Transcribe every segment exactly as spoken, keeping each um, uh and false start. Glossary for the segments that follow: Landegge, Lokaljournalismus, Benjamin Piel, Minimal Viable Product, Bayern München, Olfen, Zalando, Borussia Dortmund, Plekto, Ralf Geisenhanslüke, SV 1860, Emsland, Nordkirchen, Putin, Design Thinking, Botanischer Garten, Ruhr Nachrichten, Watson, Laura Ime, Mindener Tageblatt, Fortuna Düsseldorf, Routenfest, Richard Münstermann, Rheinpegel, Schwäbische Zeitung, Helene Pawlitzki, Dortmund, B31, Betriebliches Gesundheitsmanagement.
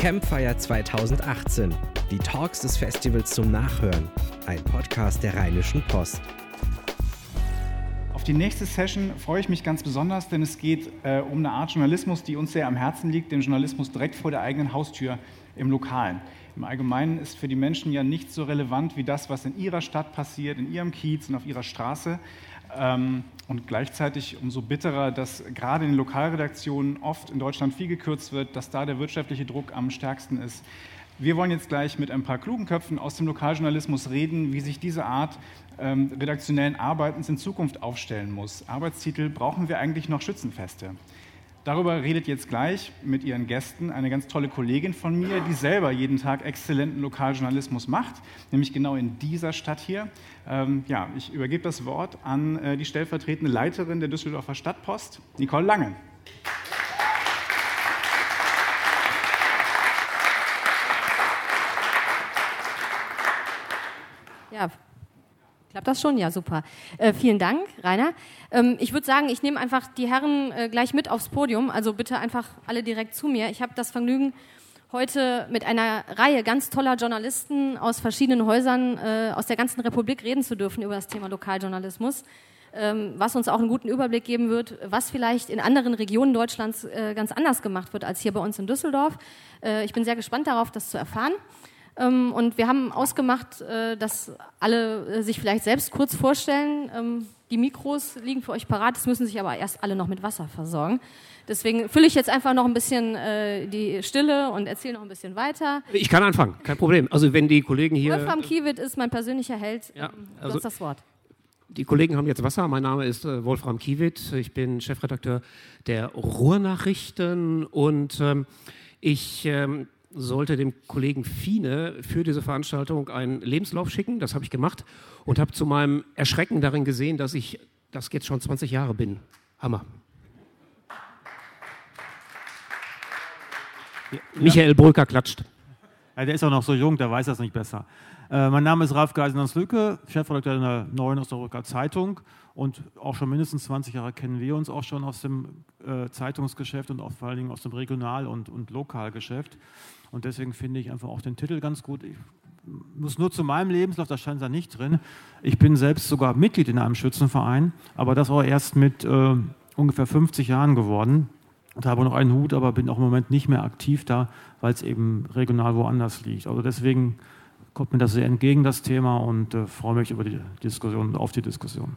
Campfire zweitausendachtzehn, die Talks des Festivals zum Nachhören, ein Podcast der Rheinischen Post. Auf die nächste Session freue ich mich ganz besonders, denn es geht äh, um eine Art Journalismus, die uns sehr am Herzen liegt, den Journalismus direkt vor der eigenen Haustür im Lokalen. Im Allgemeinen ist für die Menschen ja nichts so relevant wie das, was in ihrer Stadt passiert, in ihrem Kiez und auf ihrer Straße. Ähm, und gleichzeitig umso bitterer, dass gerade in den Lokalredaktionen oft in Deutschland viel gekürzt wird, dass da der wirtschaftliche Druck am stärksten ist. Wir wollen jetzt gleich mit ein paar klugen Köpfen aus dem Lokaljournalismus reden, wie sich diese Art ähm, redaktionellen Arbeitens in Zukunft aufstellen muss. Arbeitstitel: Brauchen wir eigentlich noch Schützenfeste? Darüber redet jetzt gleich mit ihren Gästen eine ganz tolle Kollegin von mir, die selber jeden Tag exzellenten Lokaljournalismus macht, nämlich genau in dieser Stadt hier. Ähm, ja, ich übergebe das Wort an äh, die stellvertretende Leiterin der Düsseldorfer Stadtpost, Nicole Lange. Ja, klappt das schon? Ja, super. Äh, vielen Dank, Rainer. Ähm, ich würde sagen, ich nehme einfach die Herren äh, gleich mit aufs Podium, also bitte einfach alle direkt zu mir. Ich habe das Vergnügen, heute mit einer Reihe ganz toller Journalisten aus verschiedenen Häusern äh, aus der ganzen Republik reden zu dürfen über das Thema Lokaljournalismus, ähm, was uns auch einen guten Überblick geben wird, was vielleicht in anderen Regionen Deutschlands äh, ganz anders gemacht wird als hier bei uns in Düsseldorf. Äh, ich bin sehr gespannt darauf, das zu erfahren. Und wir haben ausgemacht, dass alle sich vielleicht selbst kurz vorstellen. Die Mikros liegen für euch parat, es müssen sich aber erst alle noch mit Wasser versorgen. Deswegen fülle ich jetzt einfach noch ein bisschen die Stille und erzähle noch ein bisschen weiter. Ich kann anfangen, kein Problem. Also wenn die Kollegen hier... Wolfram Kiwit ist mein persönlicher Held, ja, also du hast das Wort. Die Kollegen haben jetzt Wasser. Mein Name ist äh, Wolfram Kiwit. Ich bin Chefredakteur der Ruhrnachrichten und ähm, ich... Ähm, sollte dem Kollegen Fiene für diese Veranstaltung einen Lebenslauf schicken. Das habe ich gemacht und habe zu meinem Erschrecken darin gesehen, dass ich das jetzt schon zwanzig Jahre bin. Hammer. Ja. Michael Brücker klatscht. Ja, der ist auch noch so jung, der weiß das nicht besser. Äh, mein Name ist Ralf Geisenhanslüke, Chefredakteur der Neuen Osnabrücker Zeitung. Und auch schon mindestens zwanzig Jahre kennen wir uns auch schon aus dem äh, Zeitungsgeschäft und auch vor allen Dingen aus dem Regional- und, und Lokalgeschäft. Und deswegen finde ich einfach auch den Titel ganz gut. Ich muss nur zu meinem Lebenslauf, das scheint da nicht drin. Ich bin selbst sogar Mitglied in einem Schützenverein, aber das auch erst mit äh, ungefähr fünfzig Jahren geworden. Und habe noch einen Hut, aber bin auch im Moment nicht mehr aktiv da, weil es eben regional woanders liegt. Also deswegen kommt mir das sehr entgegen, das Thema, und äh, freue mich über die Diskussion, auf die Diskussion.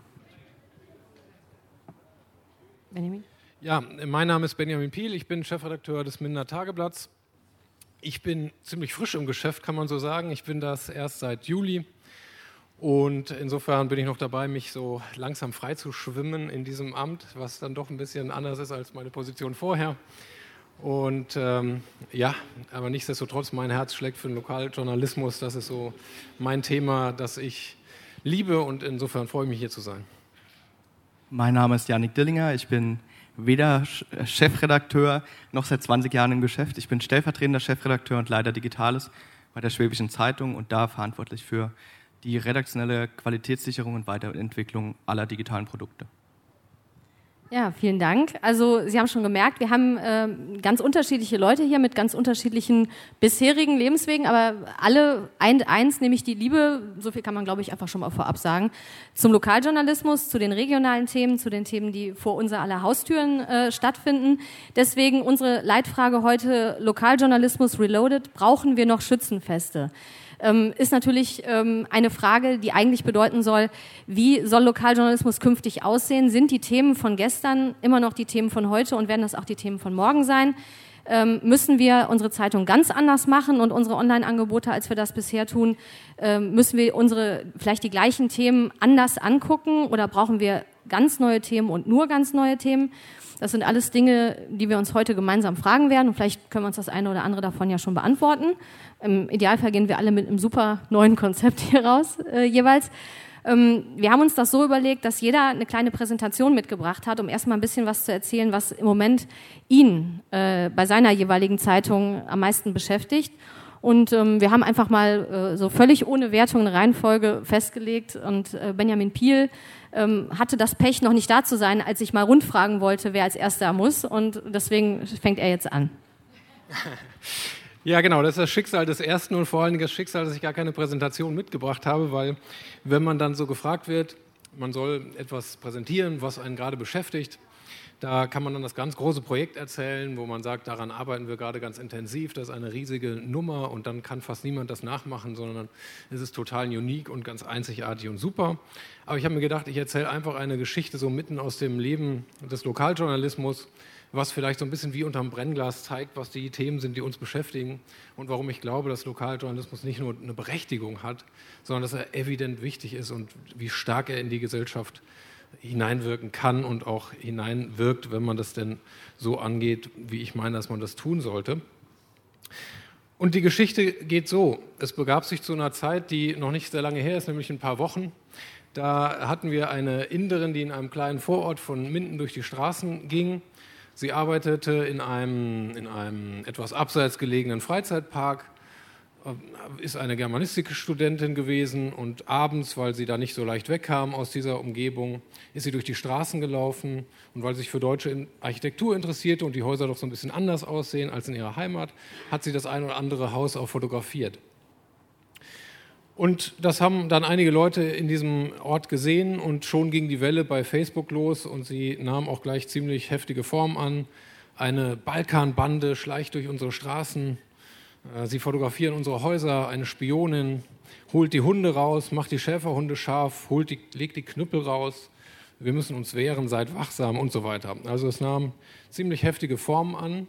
Benjamin? Ja, mein Name ist Benjamin Piel, ich bin Chefredakteur des Mindener Tageblatts. Ich bin ziemlich frisch im Geschäft, kann man so sagen. Ich bin das erst seit Juli und insofern bin ich noch dabei, mich so langsam frei zu schwimmen in diesem Amt, was dann doch ein bisschen anders ist als meine Position vorher. Und ähm, ja, aber nichtsdestotrotz, mein Herz schlägt für den Lokaljournalismus. Das ist so mein Thema, das ich liebe und insofern freue ich mich, hier zu sein. Mein Name ist Yannick Dillinger, ich bin weder Chefredakteur noch seit zwanzig Jahren im Geschäft. Ich bin stellvertretender Chefredakteur und Leiter Digitales bei der Schwäbischen Zeitung und da verantwortlich für die redaktionelle Qualitätssicherung und Weiterentwicklung aller digitalen Produkte. Ja, vielen Dank. Also Sie haben schon gemerkt, wir haben äh, ganz unterschiedliche Leute hier mit ganz unterschiedlichen bisherigen Lebenswegen, aber alle ein, eins, nämlich die Liebe, so viel kann man, glaube ich, einfach schon mal vorab sagen, zum Lokaljournalismus, zu den regionalen Themen, zu den Themen, die vor unser aller Haustüren äh, stattfinden. Deswegen unsere Leitfrage heute, Lokaljournalismus reloaded, brauchen wir noch Schützenfeste? Ähm, ist natürlich ähm, eine Frage, die eigentlich bedeuten soll, wie soll Lokaljournalismus künftig aussehen? Sind die Themen von gestern immer noch die Themen von heute und werden das auch die Themen von morgen sein? Ähm, müssen wir unsere Zeitung ganz anders machen und unsere Online-Angebote, als wir das bisher tun? Ähm, müssen wir unsere vielleicht die gleichen Themen anders angucken oder brauchen wir ganz neue Themen und nur ganz neue Themen? Das sind alles Dinge, die wir uns heute gemeinsam fragen werden und vielleicht können wir uns das eine oder andere davon ja schon beantworten. Im Idealfall gehen wir alle mit einem super neuen Konzept hier raus äh, jeweils. Ähm, wir haben uns das so überlegt, dass jeder eine kleine Präsentation mitgebracht hat, um erstmal ein bisschen was zu erzählen, was im Moment ihn äh, bei seiner jeweiligen Zeitung am meisten beschäftigt. Und ähm, wir haben einfach mal äh, so völlig ohne Wertung eine Reihenfolge festgelegt und äh, Benjamin Piel ähm, hatte das Pech, noch nicht da zu sein, als ich mal rundfragen wollte, wer als Erster muss und deswegen fängt er jetzt an. Ja, genau, das ist das Schicksal des Ersten und vor allen Dingen das Schicksal, dass ich gar keine Präsentation mitgebracht habe, weil wenn man dann so gefragt wird, man soll etwas präsentieren, was einen gerade beschäftigt, da kann man dann das ganz große Projekt erzählen, wo man sagt, daran arbeiten wir gerade ganz intensiv, das ist eine riesige Nummer und dann kann fast niemand das nachmachen, sondern es ist total unique und ganz einzigartig und super. Aber ich habe mir gedacht, ich erzähle einfach eine Geschichte so mitten aus dem Leben des Lokaljournalismus, was vielleicht so ein bisschen wie unterm Brennglas zeigt, was die Themen sind, die uns beschäftigen und warum ich glaube, dass Lokaljournalismus nicht nur eine Berechtigung hat, sondern dass er evident wichtig ist und wie stark er in die Gesellschaft hineinwirken kann und auch hineinwirkt, wenn man das denn so angeht, wie ich meine, dass man das tun sollte. Und die Geschichte geht so, es begab sich zu einer Zeit, die noch nicht sehr lange her ist, nämlich ein paar Wochen. Da hatten wir eine Inderin, die in einem kleinen Vorort von Minden durch die Straßen ging. Sie arbeitete in einem, in einem etwas abseits gelegenen Freizeitpark, ist eine Germanistikstudentin gewesen und abends, weil sie da nicht so leicht wegkam aus dieser Umgebung, ist sie durch die Straßen gelaufen und weil sie sich für deutsche Architektur interessierte und die Häuser doch so ein bisschen anders aussehen als in ihrer Heimat, hat sie das ein oder andere Haus auch fotografiert. Und das haben dann einige Leute in diesem Ort gesehen und schon ging die Welle bei Facebook los und sie nahm auch gleich ziemlich heftige Form an. Eine Balkanbande schleicht durch unsere Straßen, sie fotografieren unsere Häuser, eine Spionin holt die Hunde raus, macht die Schäferhunde scharf, holt die, legt die Knüppel raus, wir müssen uns wehren, seid wachsam und so weiter. Also es nahm ziemlich heftige Formen an.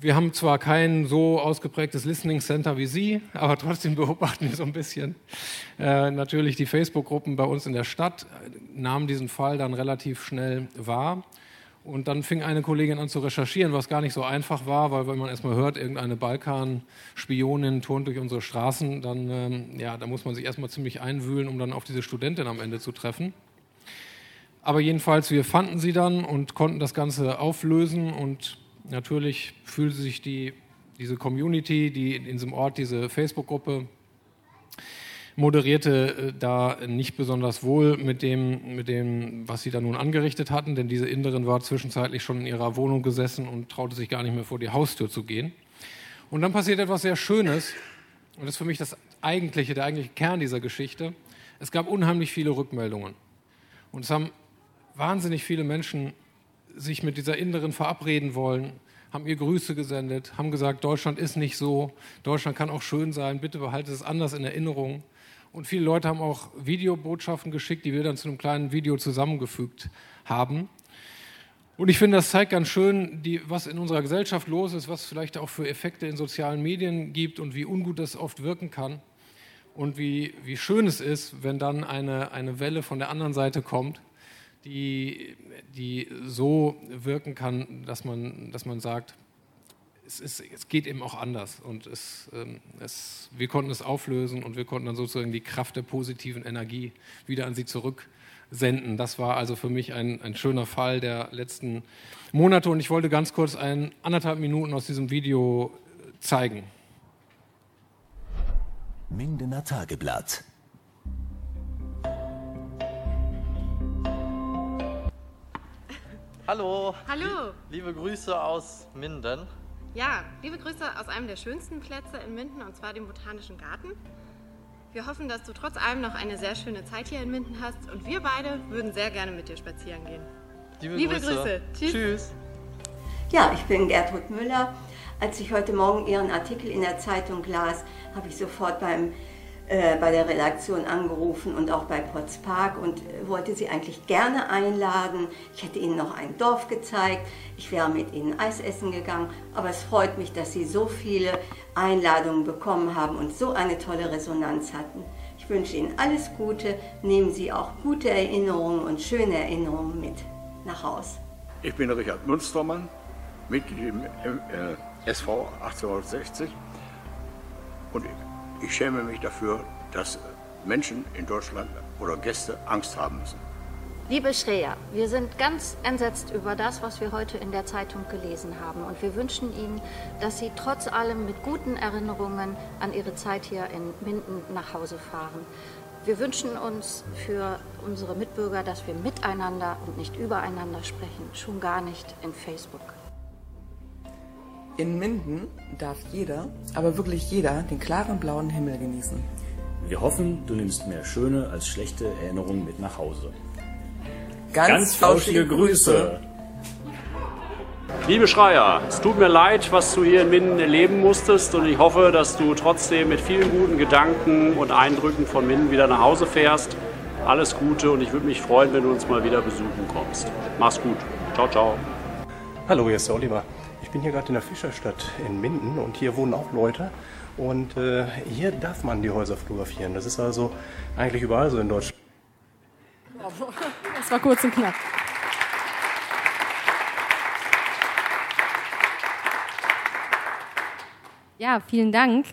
Wir haben zwar kein so ausgeprägtes Listening Center wie Sie, aber trotzdem beobachten wir so ein bisschen. Äh, natürlich die Facebook-Gruppen bei uns in der Stadt nahmen diesen Fall dann relativ schnell wahr. Und dann fing eine Kollegin an zu recherchieren, was gar nicht so einfach war, weil wenn man erstmal hört, irgendeine Balkan-Spionin turnt durch unsere Straßen, dann ähm, ja, da muss man sich erstmal ziemlich einwühlen, um dann auf diese Studentin am Ende zu treffen. Aber jedenfalls, wir fanden sie dann und konnten das Ganze auflösen und natürlich fühlte sich die, diese Community, die in diesem Ort diese Facebook-Gruppe moderierte, da nicht besonders wohl mit dem, mit dem, was sie da nun angerichtet hatten, denn diese Inderin war zwischenzeitlich schon in ihrer Wohnung gesessen und traute sich gar nicht mehr vor die Haustür zu gehen. Und dann passiert etwas sehr Schönes, und das ist für mich das eigentliche, der eigentliche Kern dieser Geschichte. Es gab unheimlich viele Rückmeldungen. Und es haben wahnsinnig viele Menschen sich mit dieser Inderin verabreden wollen, haben ihr Grüße gesendet, haben gesagt, Deutschland ist nicht so, Deutschland kann auch schön sein, bitte behaltet es anders in Erinnerung. Und viele Leute haben auch Videobotschaften geschickt, die wir dann zu einem kleinen Video zusammengefügt haben. Und ich finde, das zeigt ganz schön, die, was in unserer Gesellschaft los ist, was es vielleicht auch für Effekte in sozialen Medien gibt und wie ungut das oft wirken kann. Und wie, wie schön es ist, wenn dann eine, eine Welle von der anderen Seite kommt, die, die so wirken kann, dass man, dass man sagt, Es, ist, es geht eben auch anders und es, ähm, es, wir konnten es auflösen und wir konnten dann sozusagen die Kraft der positiven Energie wieder an sie zurücksenden. Das war also für mich ein, ein schöner Fall der letzten Monate und ich wollte ganz kurz ein, anderthalb Minuten aus diesem Video zeigen. Mindener Tageblatt. Hallo. Hallo. Liebe Grüße aus Minden. Ja, liebe Grüße aus einem der schönsten Plätze in Minden, und zwar dem Botanischen Garten. Wir hoffen, dass du trotz allem noch eine sehr schöne Zeit hier in Minden hast und wir beide würden sehr gerne mit dir spazieren gehen. Liebe, liebe Grüße. Grüße. Tschüss. Tschüss. Ja, ich bin Gertrud Müller. Als ich heute Morgen Ihren Artikel in der Zeitung las, habe ich sofort beim, äh, bei der Redaktion angerufen und auch bei Potz Park und wollte Sie eigentlich gerne einladen. Ich hätte Ihnen noch ein Dorf gezeigt. Ich wäre mit Ihnen Eis essen gegangen, aber es freut mich, dass Sie so viele Einladungen bekommen haben und so eine tolle Resonanz hatten. Ich wünsche Ihnen alles Gute, nehmen Sie auch gute Erinnerungen und schöne Erinnerungen mit nach Haus. Ich bin Richard Münstermann, Mitglied im S V achtzehnhundertsechzig und ich schäme mich dafür, dass Menschen in Deutschland oder Gäste Angst haben müssen. Liebe Schreya, wir sind ganz entsetzt über das, was wir heute in der Zeitung gelesen haben. Und wir wünschen Ihnen, dass Sie trotz allem mit guten Erinnerungen an Ihre Zeit hier in Minden nach Hause fahren. Wir wünschen uns für unsere Mitbürger, dass wir miteinander und nicht übereinander sprechen, schon gar nicht in Facebook. In Minden darf jeder, aber wirklich jeder, den klaren blauen Himmel genießen. Wir hoffen, du nimmst mehr schöne als schlechte Erinnerungen mit nach Hause. Ganz, Ganz flauschige Grüße! Liebe Schreier, es tut mir leid, was du hier in Minden erleben musstest, und ich hoffe, dass du trotzdem mit vielen guten Gedanken und Eindrücken von Minden wieder nach Hause fährst. Alles Gute, und ich würde mich freuen, wenn du uns mal wieder besuchen kommst. Mach's gut. Ciao, ciao. Hallo, hier ist der Oliver. Ich bin hier gerade in der Fischerstadt in Minden, und hier wohnen auch Leute. Und äh, hier darf man die Häuser fotografieren. Das ist also eigentlich überall so in Deutschland. Das war kurz und knapp. Ja, vielen Dank.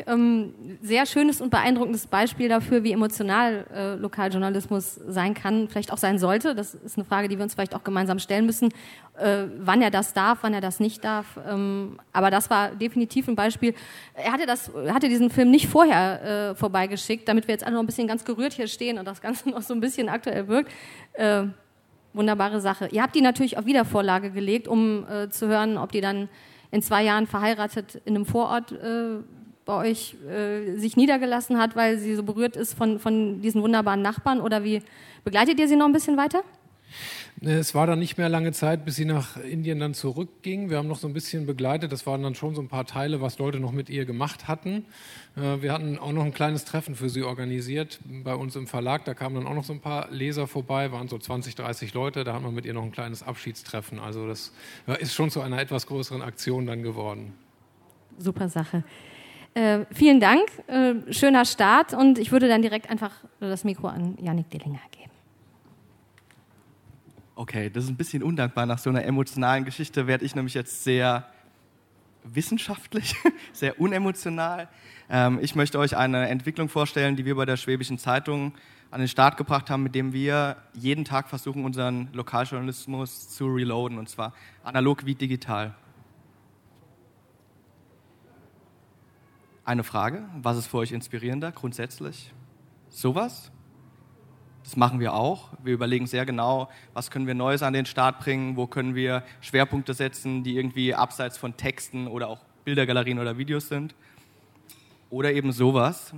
Sehr schönes und beeindruckendes Beispiel dafür, wie emotional Lokaljournalismus sein kann, vielleicht auch sein sollte. Das ist eine Frage, die wir uns vielleicht auch gemeinsam stellen müssen, wann er das darf, wann er das nicht darf. Aber das war definitiv ein Beispiel. Er hatte, das, hatte diesen Film nicht vorher vorbeigeschickt, damit wir jetzt alle noch ein bisschen ganz gerührt hier stehen und das Ganze noch so ein bisschen aktuell wirkt. Wunderbare Sache. Ihr habt die natürlich auf Wiedervorlage gelegt, um zu hören, ob die dann in zwei Jahren verheiratet in einem Vorort äh, bei euch äh, sich niedergelassen hat, weil sie so berührt ist von, von diesen wunderbaren Nachbarn, oder wie begleitet ihr sie noch ein bisschen weiter? Es war dann nicht mehr lange Zeit, bis sie nach Indien dann zurückging. Wir haben noch so ein bisschen begleitet. Das waren dann schon so ein paar Teile, was Leute noch mit ihr gemacht hatten. Wir hatten auch noch ein kleines Treffen für sie organisiert bei uns im Verlag. Da kamen dann auch noch so ein paar Leser vorbei, waren so zwanzig, dreißig Leute. Da hatten wir mit ihr noch ein kleines Abschiedstreffen. Also das ist schon zu einer etwas größeren Aktion dann geworden. Super Sache. Äh, vielen Dank. Äh, schöner Start. Und ich würde dann direkt einfach das Mikro an Yannick Dillinger geben. Okay, das ist ein bisschen undankbar. Nach so einer emotionalen Geschichte werde ich nämlich jetzt sehr wissenschaftlich, sehr unemotional. Ähm, ich möchte euch eine Entwicklung vorstellen, die wir bei der Schwäbischen Zeitung an den Start gebracht haben, mit dem wir jeden Tag versuchen, unseren Lokaljournalismus zu reloaden, und zwar analog wie digital. Eine Frage, was ist für euch inspirierender grundsätzlich? Sowas? Das machen wir auch. Wir überlegen sehr genau, was können wir Neues an den Start bringen, wo können wir Schwerpunkte setzen, die irgendwie abseits von Texten oder auch Bildergalerien oder Videos sind. Oder eben sowas.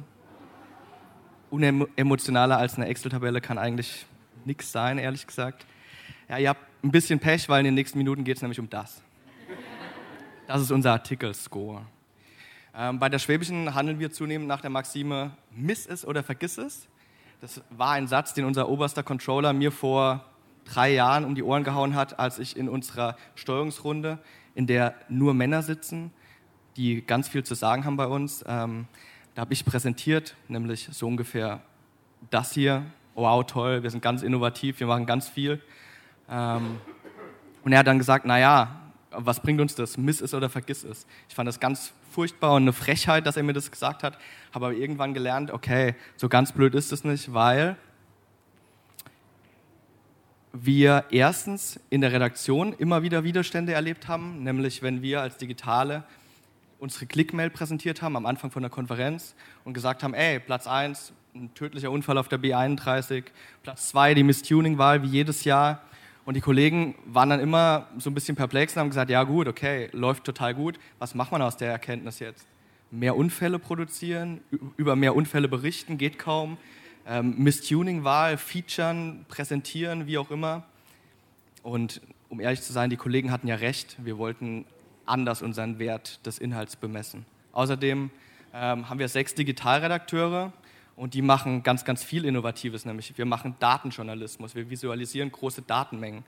Unemotionaler als eine Excel-Tabelle kann eigentlich nichts sein, ehrlich gesagt. Ja, ihr habt ein bisschen Pech, weil in den nächsten Minuten geht es nämlich um das. Das ist unser Artikel-Score. Ähm, bei der Schwäbischen handeln wir zunehmend nach der Maxime, miss es oder vergiss es. Das war ein Satz, den unser oberster Controller mir vor drei Jahren um die Ohren gehauen hat, als ich in unserer Steuerungsrunde, in der nur Männer sitzen, die ganz viel zu sagen haben bei uns, ähm, da habe ich präsentiert, nämlich so ungefähr das hier, wow, toll, wir sind ganz innovativ, wir machen ganz viel. Ähm, und er hat dann gesagt, naja, was bringt uns das, miss es oder vergiss es. Ich fand das ganz furchtbar und eine Frechheit, dass er mir das gesagt hat, habe aber irgendwann gelernt, okay, so ganz blöd ist es nicht, weil wir erstens in der Redaktion immer wieder Widerstände erlebt haben, nämlich wenn wir als Digitale unsere Clickmail präsentiert haben am Anfang von der Konferenz und gesagt haben, ey, Platz eins, ein tödlicher Unfall auf der B einunddreißig, Platz zwei, die Mistuning-Wahl wie jedes Jahr. Und die Kollegen waren dann immer so ein bisschen perplex und haben gesagt, ja gut, okay, läuft total gut, was macht man aus der Erkenntnis jetzt? Mehr Unfälle produzieren, über mehr Unfälle berichten, geht kaum, ähm, Mistuning-Wahl, featuren, präsentieren, wie auch immer. Und um ehrlich zu sein, die Kollegen hatten ja recht, wir wollten anders unseren Wert des Inhalts bemessen. Außerdem ähm, haben wir sechs Digitalredakteure, und die machen ganz, ganz viel Innovatives, nämlich wir machen Datenjournalismus, wir visualisieren große Datenmengen,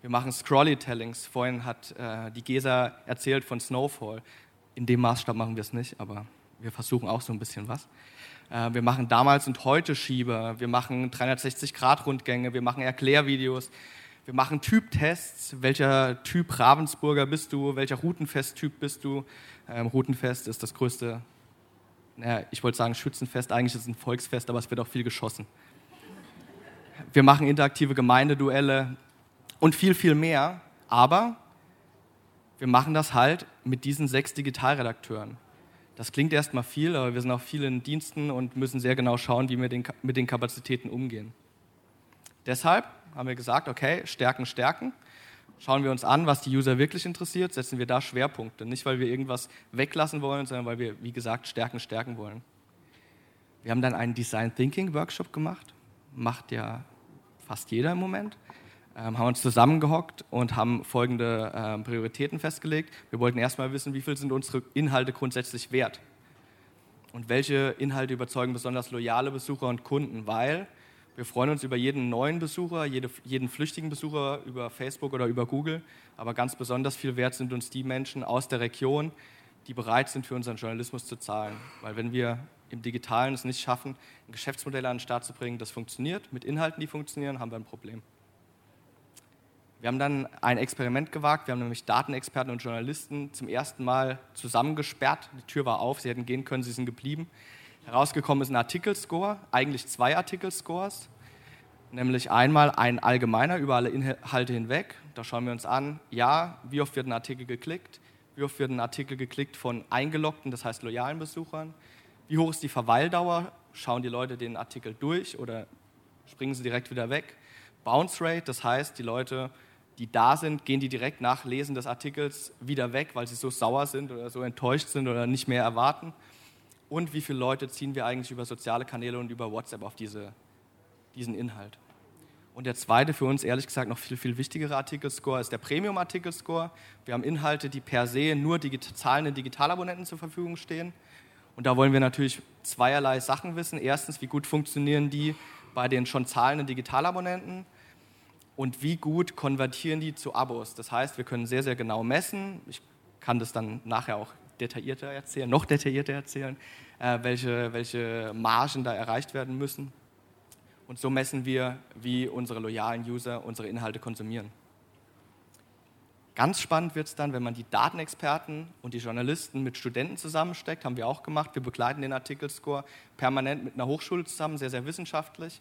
wir machen Scrollytellings. Vorhin hat äh, die Gesa erzählt von Snowfall. In dem Maßstab machen wir es nicht, aber wir versuchen auch so ein bisschen was. Äh, wir machen Damals- und Heute-Schieber, wir machen dreihundertsechzig-Grad-Rundgänge, wir machen Erklärvideos, wir machen Typtests, welcher Typ Ravensburger bist du, welcher Routenfest-Typ bist du. Ähm, Routenfest ist das größte... Ich wollte sagen Schützenfest, eigentlich ist es ein Volksfest, aber es wird auch viel geschossen. Wir machen interaktive Gemeindeduelle und viel, viel mehr. Aber wir machen das halt mit diesen sechs Digitalredakteuren. Das klingt erstmal viel, aber wir sind auch viel in Diensten und müssen sehr genau schauen, wie wir den, mit den Kapazitäten umgehen. Deshalb haben wir gesagt, okay, stärken, stärken. Schauen wir uns an, was die User wirklich interessiert, setzen wir da Schwerpunkte. Nicht, weil wir irgendwas weglassen wollen, sondern weil wir, wie gesagt, Stärken stärken wollen. Wir haben dann einen Design Thinking Workshop gemacht, macht ja fast jeder im Moment. Ähm, haben uns zusammengehockt und haben folgende äh, Prioritäten festgelegt. Wir wollten erstmal wissen, wie viel sind unsere Inhalte grundsätzlich wert und welche Inhalte überzeugen besonders loyale Besucher und Kunden, weil wir freuen uns über jeden neuen Besucher, jede, jeden flüchtigen Besucher über Facebook oder über Google, aber ganz besonders viel wert sind uns die Menschen aus der Region, die bereit sind, für unseren Journalismus zu zahlen. Weil wenn wir im Digitalen es nicht schaffen, ein Geschäftsmodell an den Start zu bringen, das funktioniert, mit Inhalten, die funktionieren, haben wir ein Problem. Wir haben dann ein Experiment gewagt, wir haben nämlich Datenexperten und Journalisten zum ersten Mal zusammengesperrt, die Tür war auf, sie hätten gehen können, sie sind geblieben. Herausgekommen ist ein Artikelscore, eigentlich zwei Artikelscores, nämlich einmal ein allgemeiner über alle Inhalte hinweg. Da schauen wir uns an, ja, wie oft wird ein Artikel geklickt, wie oft wird ein Artikel geklickt von eingeloggten, das heißt loyalen Besuchern, wie hoch ist die Verweildauer, schauen die Leute den Artikel durch oder springen sie direkt wieder weg. Bounce Rate, das heißt, die Leute, die da sind, gehen die direkt nach Lesen des Artikels wieder weg, weil sie so sauer sind oder so enttäuscht sind oder nicht mehr erwarten. Und wie viele Leute ziehen wir eigentlich über soziale Kanäle und über WhatsApp auf diese, diesen Inhalt? Und der zweite, für uns ehrlich gesagt noch viel, viel wichtigere Artikelscore ist der Premium-Artikelscore. Wir haben Inhalte, die per se nur digital, zahlenden Digitalabonnenten zur Verfügung stehen. Und da wollen wir natürlich zweierlei Sachen wissen. Erstens, wie gut funktionieren die bei den schon zahlenden Digitalabonnenten? Und wie gut konvertieren die zu Abos? Das heißt, wir können sehr, sehr genau messen. Ich kann das dann nachher auch detaillierter erzählen, noch detaillierter erzählen, äh, welche, welche Margen da erreicht werden müssen. Und so messen wir, wie unsere loyalen User unsere Inhalte konsumieren. Ganz spannend wird es dann, wenn man die Datenexperten und die Journalisten mit Studenten zusammensteckt, haben wir auch gemacht. Wir begleiten den Artikelscore permanent mit einer Hochschule zusammen, sehr, sehr wissenschaftlich.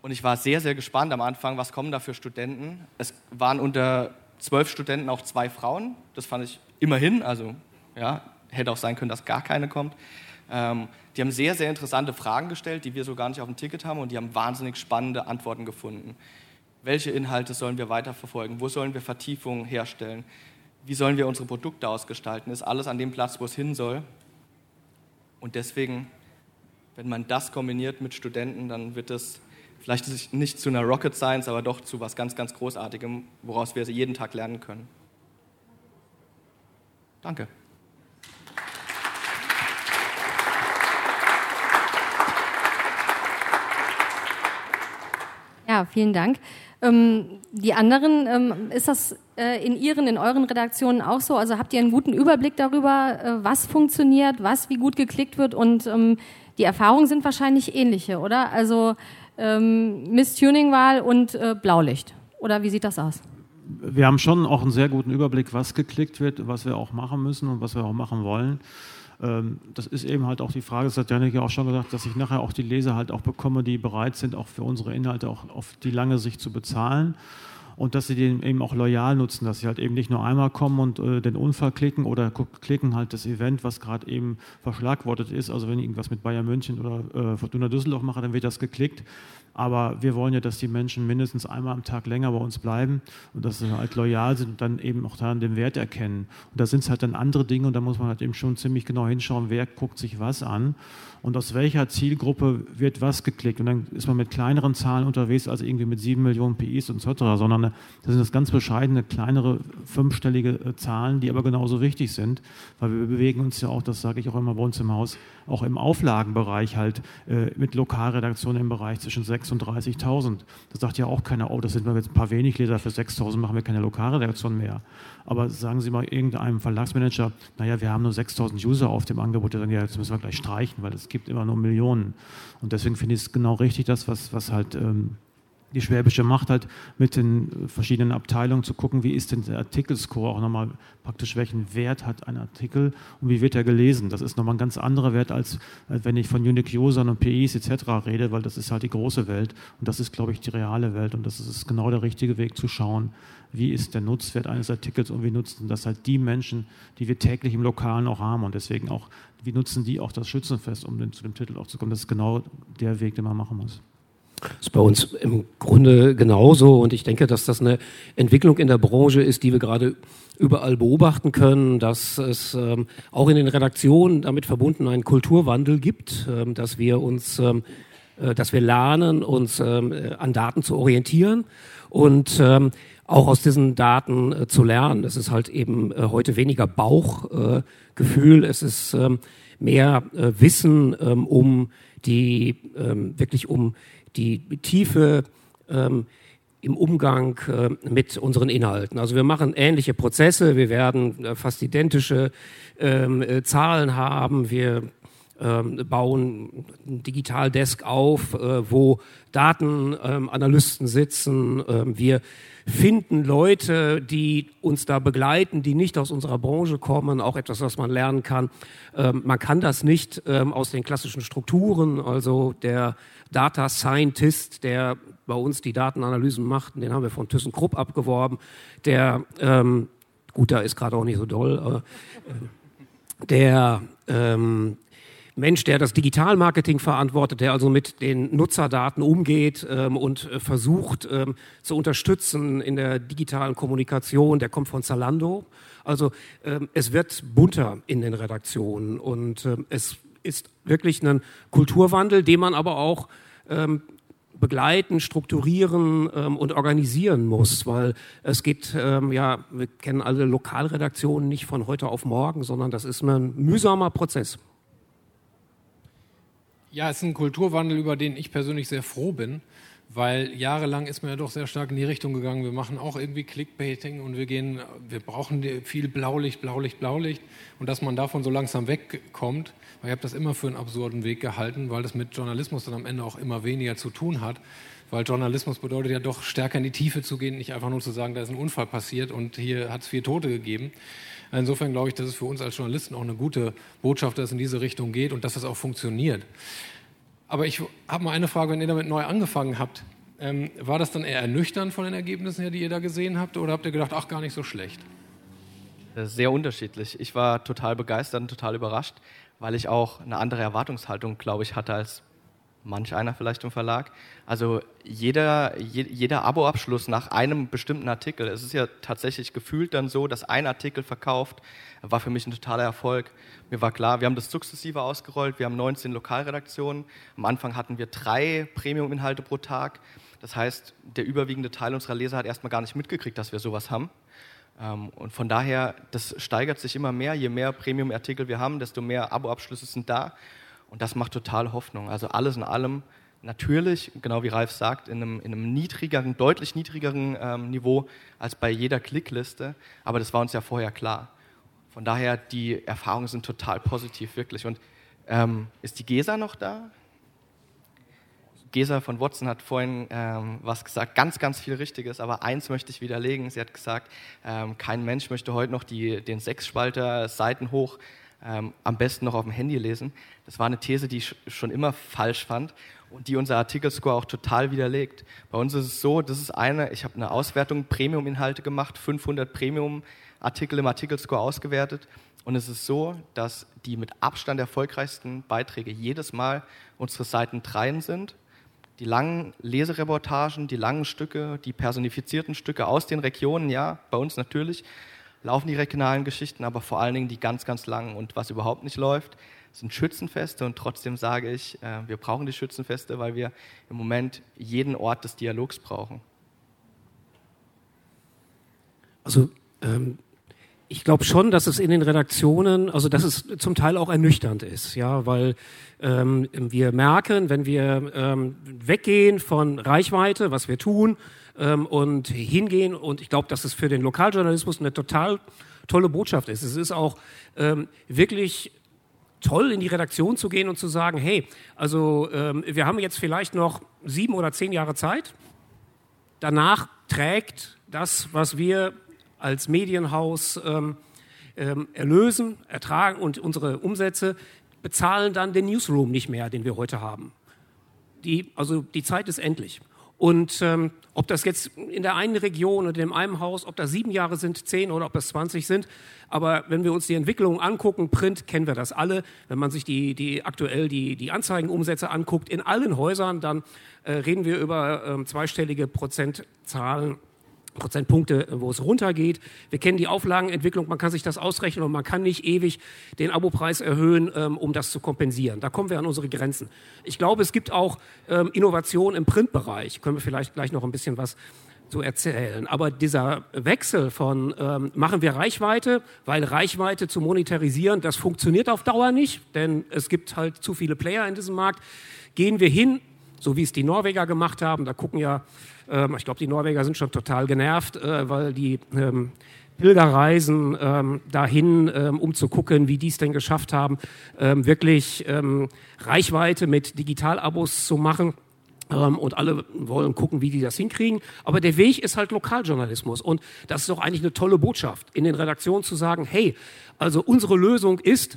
Und ich war sehr, sehr gespannt am Anfang, was kommen da für Studenten. Es waren unter zwölf Studenten auch zwei Frauen, das fand ich immerhin, also ja, hätte auch sein können, dass gar keine kommt. Ähm, die haben sehr, sehr interessante Fragen gestellt, die wir so gar nicht auf dem Ticket haben, und die haben wahnsinnig spannende Antworten gefunden. Welche Inhalte sollen wir weiterverfolgen? Wo sollen wir Vertiefungen herstellen? Wie sollen wir unsere Produkte ausgestalten? Ist alles an dem Platz, wo es hin soll? Und deswegen, wenn man das kombiniert mit Studenten, dann wird es vielleicht nicht zu einer Rocket Science, aber doch zu was ganz, ganz Großartigem, woraus wir jeden Tag lernen können. Danke. Ja, vielen Dank. Ähm, die anderen, ähm, ist das äh, in Ihren, in euren Redaktionen auch so? Also habt ihr einen guten Überblick darüber, äh, was funktioniert, was wie gut geklickt wird? Und ähm, die Erfahrungen sind wahrscheinlich ähnliche, oder? Also ähm, Miss-Tuning-Wahl und äh, Blaulicht. Oder wie sieht das aus? Wir haben schon auch einen sehr guten Überblick, was geklickt wird, was wir auch machen müssen und was wir auch machen wollen. Das ist eben halt auch die Frage, das hat Yannick ja auch schon gesagt, dass ich nachher auch die Leser halt auch bekomme, die bereit sind, auch für unsere Inhalte auch auf die lange Sicht zu bezahlen. Und dass sie den eben auch loyal nutzen, dass sie halt eben nicht nur einmal kommen und äh, den Unfall klicken oder klicken halt das Event, was gerade eben verschlagwortet ist. Also wenn ich irgendwas mit Bayern München oder äh, Fortuna Düsseldorf mache, dann wird das geklickt. Aber wir wollen ja, dass die Menschen mindestens einmal am Tag länger bei uns bleiben und dass sie halt loyal sind und dann eben auch daran den Wert erkennen. Und da sind es halt dann andere Dinge, und da muss man halt eben schon ziemlich genau hinschauen, wer guckt sich was an und aus welcher Zielgruppe wird was geklickt. Und dann ist man mit kleineren Zahlen unterwegs, also irgendwie mit sieben Millionen P Is und et cetera, sondern das sind das ganz bescheidene, kleinere, fünfstellige Zahlen, die aber genauso wichtig sind, weil wir bewegen uns ja auch, das sage ich auch immer bei uns im Haus, auch im Auflagenbereich halt äh, mit Lokalredaktionen im Bereich zwischen sechs und dreißigtausend. Das sagt ja auch keiner, oh, das sind wir jetzt ein paar wenig Leser, für sechstausend machen wir keine Lokalredaktion mehr. Aber sagen Sie mal irgendeinem Verlagsmanager, naja, wir haben nur sechstausend User auf dem Angebot, der sagt, ja, jetzt müssen wir gleich streichen, weil es gibt immer nur Millionen. Und deswegen finde ich es genau richtig, das, was, was halt... Ähm, die Schwäbische macht halt mit den verschiedenen Abteilungen zu gucken, wie ist denn der Artikelscore auch nochmal praktisch, welchen Wert hat ein Artikel und wie wird er gelesen. Das ist nochmal ein ganz anderer Wert, als, als wenn ich von Unique Usern und P Is et cetera rede, weil das ist halt die große Welt und das ist, glaube ich, die reale Welt, und das ist genau der richtige Weg zu schauen, wie ist der Nutzwert eines Artikels und wie nutzen das halt die Menschen, die wir täglich im Lokalen auch haben, und deswegen auch, wie nutzen die auch das Schützenfest, um zu dem Titel auch zu kommen. Das ist genau der Weg, den man machen muss. Das ist bei uns im Grunde genauso und ich denke, dass das eine Entwicklung in der Branche ist, die wir gerade überall beobachten können, dass es ähm, auch in den Redaktionen damit verbunden einen Kulturwandel gibt, ähm, dass wir uns, ähm, äh, dass wir lernen, uns ähm, äh, an Daten zu orientieren und ähm, auch aus diesen Daten äh, zu lernen. Es ist halt eben äh, heute weniger Bauchgefühl, äh, es ist ähm, mehr äh, Wissen ähm, um die, ähm, wirklich um die Tiefe ähm, im Umgang äh, mit unseren Inhalten. Also wir machen ähnliche Prozesse, wir werden äh, fast identische ähm, äh, Zahlen haben, wir ähm, bauen einen Digitaldesk auf, äh, wo Datenanalysten ähm, sitzen, ähm, wir finden Leute, die uns da begleiten, die nicht aus unserer Branche kommen, auch etwas, was man lernen kann. Ähm, man kann das nicht ähm, aus den klassischen Strukturen, also der Data Scientist, der bei uns die Datenanalysen macht, den haben wir von ThyssenKrupp abgeworben, der, ähm, gut, da ist gerade auch nicht so doll, äh, der ähm, Mensch, der das Digitalmarketing verantwortet, der also mit den Nutzerdaten umgeht ähm, und äh, versucht ähm, zu unterstützen in der digitalen Kommunikation, der kommt von Zalando. Also ähm, es wird bunter in den Redaktionen und ähm, es ist wirklich ein Kulturwandel, den man aber auch ähm, begleiten, strukturieren ähm, und organisieren muss, weil es geht, ähm, ja, wir kennen alle Lokalredaktionen nicht von heute auf morgen, sondern das ist ein mühsamer Prozess. Ja, es ist ein Kulturwandel, über den ich persönlich sehr froh bin, weil jahrelang ist man ja doch sehr stark in die Richtung gegangen. Wir machen auch irgendwie Clickbaiting und wir gehen, wir brauchen viel Blaulicht, Blaulicht, Blaulicht und dass man davon so langsam wegkommt, weil ich habe das immer für einen absurden Weg gehalten, weil das mit Journalismus dann am Ende auch immer weniger zu tun hat, weil Journalismus bedeutet ja doch stärker in die Tiefe zu gehen, nicht einfach nur zu sagen, da ist ein Unfall passiert und hier hat es vier Tote gegeben. Insofern glaube ich, dass es für uns als Journalisten auch eine gute Botschaft, dass es in diese Richtung geht und dass es auch funktioniert. Aber ich habe mal eine Frage, wenn ihr damit neu angefangen habt, ähm, war das dann eher ernüchternd von den Ergebnissen her, die ihr da gesehen habt, oder habt ihr gedacht, ach, gar nicht so schlecht? Sehr unterschiedlich. Ich war total begeistert und total überrascht, weil ich auch eine andere Erwartungshaltung, glaube ich, hatte als manch einer vielleicht im Verlag. Also jeder, je, jeder Abo-Abschluss nach einem bestimmten Artikel, es ist ja tatsächlich gefühlt dann so, dass ein Artikel verkauft, war für mich ein totaler Erfolg. Mir war klar, wir haben das sukzessive ausgerollt, wir haben neunzehn Lokalredaktionen, am Anfang hatten wir drei Premium-Inhalte pro Tag, das heißt, der überwiegende Teil unserer Leser hat erstmal gar nicht mitgekriegt, dass wir sowas haben. Und von daher, das steigert sich immer mehr, je mehr Premium-Artikel wir haben, desto mehr Abo-Abschlüsse sind da. Und das macht total Hoffnung. Also alles in allem natürlich, genau wie Ralf sagt, in einem, in einem niedrigeren, deutlich niedrigeren ähm, Niveau als bei jeder Klickliste. Aber das war uns ja vorher klar. Von daher, die Erfahrungen sind total positiv, wirklich. Und ähm, ist die Gesa noch da? Gesa von Watson hat vorhin ähm, was gesagt, ganz, ganz viel Richtiges, aber eins möchte ich widerlegen. Sie hat gesagt, ähm, kein Mensch möchte heute noch die, den Sechsspalter Seiten hoch Ähm, am besten noch auf dem Handy lesen. Das war eine These, die ich schon immer falsch fand und die unser Artikelscore auch total widerlegt. Bei uns ist es so, das ist eine, ich habe eine Auswertung Premium-Inhalte gemacht, fünfhundert Premium-Artikel im Artikelscore ausgewertet und es ist so, dass die mit Abstand erfolgreichsten Beiträge jedes Mal unsere Seiten dreien sind. Die langen Lesereportagen, die langen Stücke, die personifizierten Stücke aus den Regionen, ja, bei uns natürlich, laufen die regionalen Geschichten, aber vor allen Dingen die ganz, ganz langen. Und was überhaupt nicht läuft, sind Schützenfeste. Und trotzdem sage ich, wir brauchen die Schützenfeste, weil wir im Moment jeden Ort des Dialogs brauchen. Also ähm, ich glaube schon, dass es in den Redaktionen, also dass es zum Teil auch ernüchternd ist, ja, weil ähm, wir merken, wenn wir ähm, weggehen von Reichweite, was wir tun, und hingehen und ich glaube, dass es für den Lokaljournalismus eine total tolle Botschaft ist. Es ist auch ähm, wirklich toll, in die Redaktion zu gehen und zu sagen, hey, also ähm, wir haben jetzt vielleicht noch sieben oder zehn Jahre Zeit. Danach trägt das, was wir als Medienhaus ähm, ähm, erlösen, ertragen und unsere Umsätze bezahlen dann den Newsroom nicht mehr, den wir heute haben. Die, also die Zeit ist endlich. Und ähm, ob das jetzt in der einen Region oder in einem Haus, ob das sieben Jahre sind, zehn oder ob das zwanzig sind. Aber wenn wir uns die Entwicklung angucken, Print, kennen wir das alle. Wenn man sich die, die aktuell die, die Anzeigenumsätze anguckt, in allen Häusern, dann äh, reden wir über äh, zweistellige Prozentzahlen, Prozentpunkte, wo es runtergeht. Wir kennen die Auflagenentwicklung, man kann sich das ausrechnen und man kann nicht ewig den Abopreis erhöhen, um das zu kompensieren. Da kommen wir an unsere Grenzen. Ich glaube, es gibt auch Innovationen im Printbereich. Können wir vielleicht gleich noch ein bisschen was zu erzählen. Aber dieser Wechsel von ähm, machen wir Reichweite, weil Reichweite zu monetarisieren, das funktioniert auf Dauer nicht, denn es gibt halt zu viele Player in diesem Markt. Gehen wir hin, so wie es die Norweger gemacht haben, da gucken ja, ähm, ich glaube, die Norweger sind schon total genervt, äh, weil die ähm, Pilgerreisen ähm, dahin, ähm, um zu gucken, wie die es denn geschafft haben, ähm, wirklich ähm, Reichweite mit Digitalabos zu machen. Und alle wollen gucken, wie die das hinkriegen. Aber der Weg ist halt Lokaljournalismus. Und das ist doch eigentlich eine tolle Botschaft, in den Redaktionen zu sagen, hey, also unsere Lösung ist,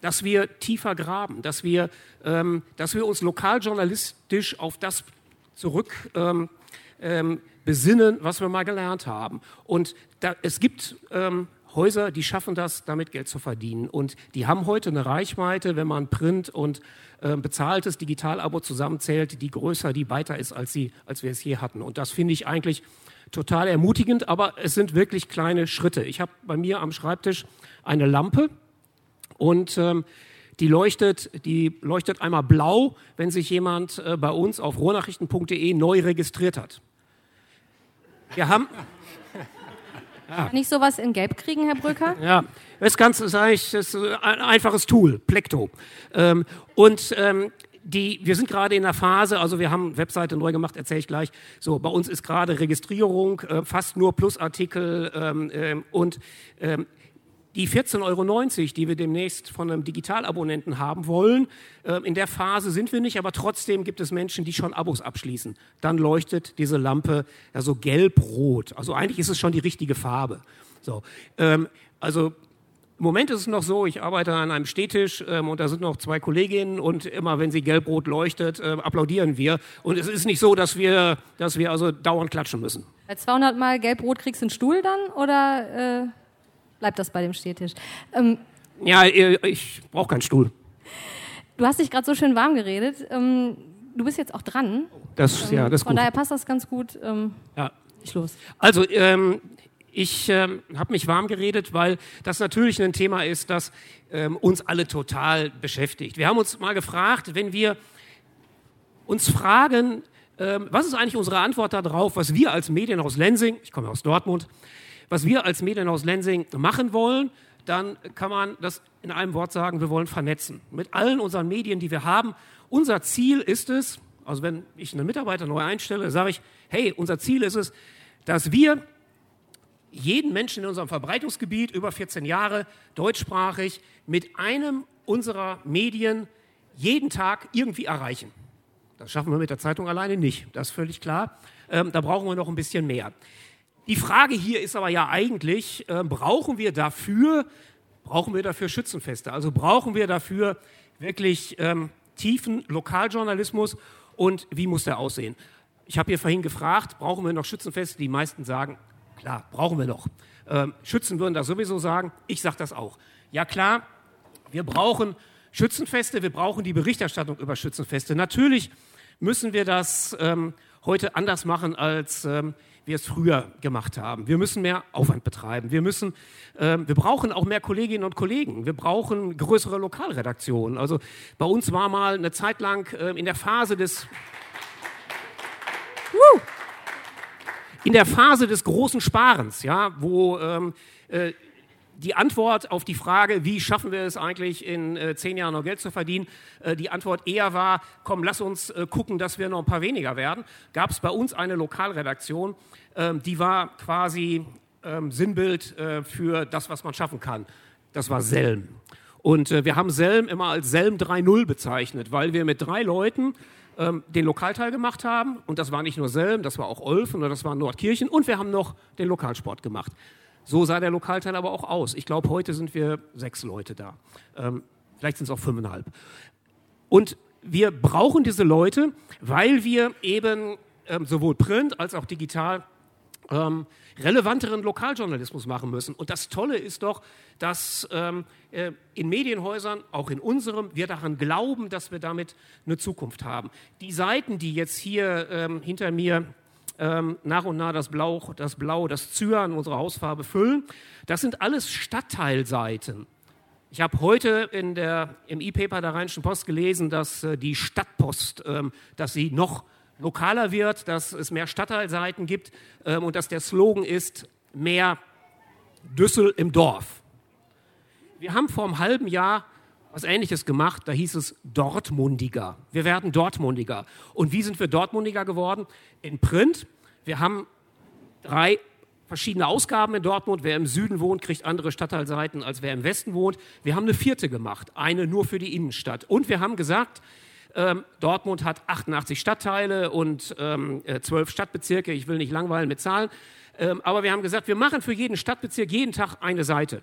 dass wir tiefer graben, dass wir, ähm, dass wir uns lokaljournalistisch auf das zurück ähm, ähm, besinnen, was wir mal gelernt haben. Und da, es gibt... Ähm, Häuser, die schaffen das, damit Geld zu verdienen. Und die haben heute eine Reichweite, wenn man Print und äh, bezahltes Digitalabo zusammenzählt, die größer, die weiter ist, als, sie, als wir es je hatten. Und das finde ich eigentlich total ermutigend, aber es sind wirklich kleine Schritte. Ich habe bei mir am Schreibtisch eine Lampe und ähm, die leuchtet, die leuchtet einmal blau, wenn sich jemand äh, bei uns auf ruhrnachrichten punkt de neu registriert hat. Wir haben... Ja. Kann ich sowas in Gelb kriegen, Herr Brücker? Ja, das ist eigentlich das ist ein einfaches Tool, Plekto. Ähm, und ähm, die, wir sind gerade in der Phase, also wir haben Webseite neu gemacht, erzähle ich gleich. So, bei uns ist gerade Registrierung, äh, fast nur Plusartikel ähm, ähm, und ähm, die vierzehn Euro neunzig, die wir demnächst von einem Digitalabonnenten haben wollen, äh, in der Phase sind wir nicht, aber trotzdem gibt es Menschen, die schon Abos abschließen. Dann leuchtet diese Lampe ja so gelb-rot. Also eigentlich ist es schon die richtige Farbe. So, ähm, also im Moment ist es noch so, ich arbeite an einem Stehtisch ähm, und da sind noch zwei Kolleginnen und immer, wenn sie gelb-rot leuchtet, äh, applaudieren wir. Und es ist nicht so, dass wir, dass wir also dauernd klatschen müssen. Bei zweihundert Mal gelb-rot kriegst du einen Stuhl dann oder... Äh Bleibt das bei dem Stehtisch? Ähm, ja, ich brauche keinen Stuhl. Du hast dich gerade so schön warm geredet. Ähm, du bist jetzt auch dran. Das, ähm, ja, das ist von gut. Daher passt das ganz gut. Ähm, ja. Ich los. Also, ähm, ich ähm, habe mich warm geredet, weil das natürlich ein Thema ist, das ähm, uns alle total beschäftigt. Wir haben uns mal gefragt, wenn wir uns fragen, ähm, was ist eigentlich unsere Antwort darauf, was wir als Medienhaus Lensing, ich komme aus Dortmund, was wir als Medienhaus Lensing machen wollen, dann kann man das in einem Wort sagen, wir wollen vernetzen. Mit allen unseren Medien, die wir haben. Unser Ziel ist es, also wenn ich einen Mitarbeiter neu einstelle, sage ich, hey, unser Ziel ist es, dass wir jeden Menschen in unserem Verbreitungsgebiet über vierzehn Jahre, deutschsprachig, mit einem unserer Medien jeden Tag irgendwie erreichen. Das schaffen wir mit der Zeitung alleine nicht, das ist völlig klar. Ähm, da brauchen wir noch ein bisschen mehr. Die Frage hier ist aber ja eigentlich, äh, brauchen wir dafür, brauchen wir dafür Schützenfeste? Also brauchen wir dafür wirklich ähm, tiefen Lokaljournalismus und wie muss der aussehen? Ich habe hier vorhin gefragt, brauchen wir noch Schützenfeste? Die meisten sagen, klar, brauchen wir noch. Ähm, Schützen würden das sowieso sagen, ich sage das auch. Ja klar, wir brauchen Schützenfeste, wir brauchen die Berichterstattung über Schützenfeste. Natürlich müssen wir das ähm, heute anders machen als... Ähm, wir es früher gemacht haben. Wir müssen mehr Aufwand betreiben. Wir müssen, äh, wir brauchen auch mehr Kolleginnen und Kollegen. Wir brauchen größere Lokalredaktionen. Also bei uns war mal eine Zeit lang äh, in der Phase des uh, in der Phase des großen Sparens, ja, wo ähm, äh, die Antwort auf die Frage, wie schaffen wir es eigentlich in äh, zehn Jahren noch Geld zu verdienen, äh, die Antwort eher war, komm, lass uns äh, gucken, dass wir noch ein paar weniger werden, gab es bei uns eine Lokalredaktion, ähm, die war quasi ähm, Sinnbild äh, für das, was man schaffen kann. Das war Selm. Und äh, wir haben Selm immer als Selm drei null bezeichnet, weil wir mit drei Leuten ähm, den Lokalteil gemacht haben. Und das war nicht nur Selm, das war auch Olfen oder das war Nordkirchen. Und wir haben noch den Lokalsport gemacht. So sah der Lokalteil aber auch aus. Ich glaube, heute sind wir sechs Leute da. Ähm, vielleicht sind es auch fünfeinhalb. Und wir brauchen diese Leute, weil wir eben ähm, sowohl Print als auch digital ähm, relevanteren Lokaljournalismus machen müssen. Und das Tolle ist doch, dass ähm, äh, in Medienhäusern, auch in unserem, wir daran glauben, dass wir damit eine Zukunft haben. Die Seiten, die jetzt hier ähm, hinter mir ähm, nach und nach das Blau, das Blau, das Cyan, unsere Hausfarbe füllen, das sind alles Stadtteilseiten. Ich habe heute in der, im E-Paper der Rheinischen Post gelesen, dass äh, die Stadtpost, ähm, dass sie noch lokaler wird, dass es mehr Stadtteilseiten gibt ähm, und dass der Slogan ist, mehr Düssel im Dorf. Wir haben vor einem halben Jahr was Ähnliches gemacht, da hieß es Dortmundiger. Wir werden Dortmundiger. Und wie sind wir Dortmundiger geworden? In Print. Wir haben drei verschiedene Ausgaben in Dortmund. Wer im Süden wohnt, kriegt andere Stadtteilseiten, als wer im Westen wohnt. Wir haben eine vierte gemacht, eine nur für die Innenstadt. Und wir haben gesagt, ähm, Dortmund hat achtundachtzig Stadtteile und ähm, zwölf Stadtbezirke. Ich will nicht langweilen mit Zahlen. Ähm, aber wir haben gesagt, wir machen für jeden Stadtbezirk jeden Tag eine Seite.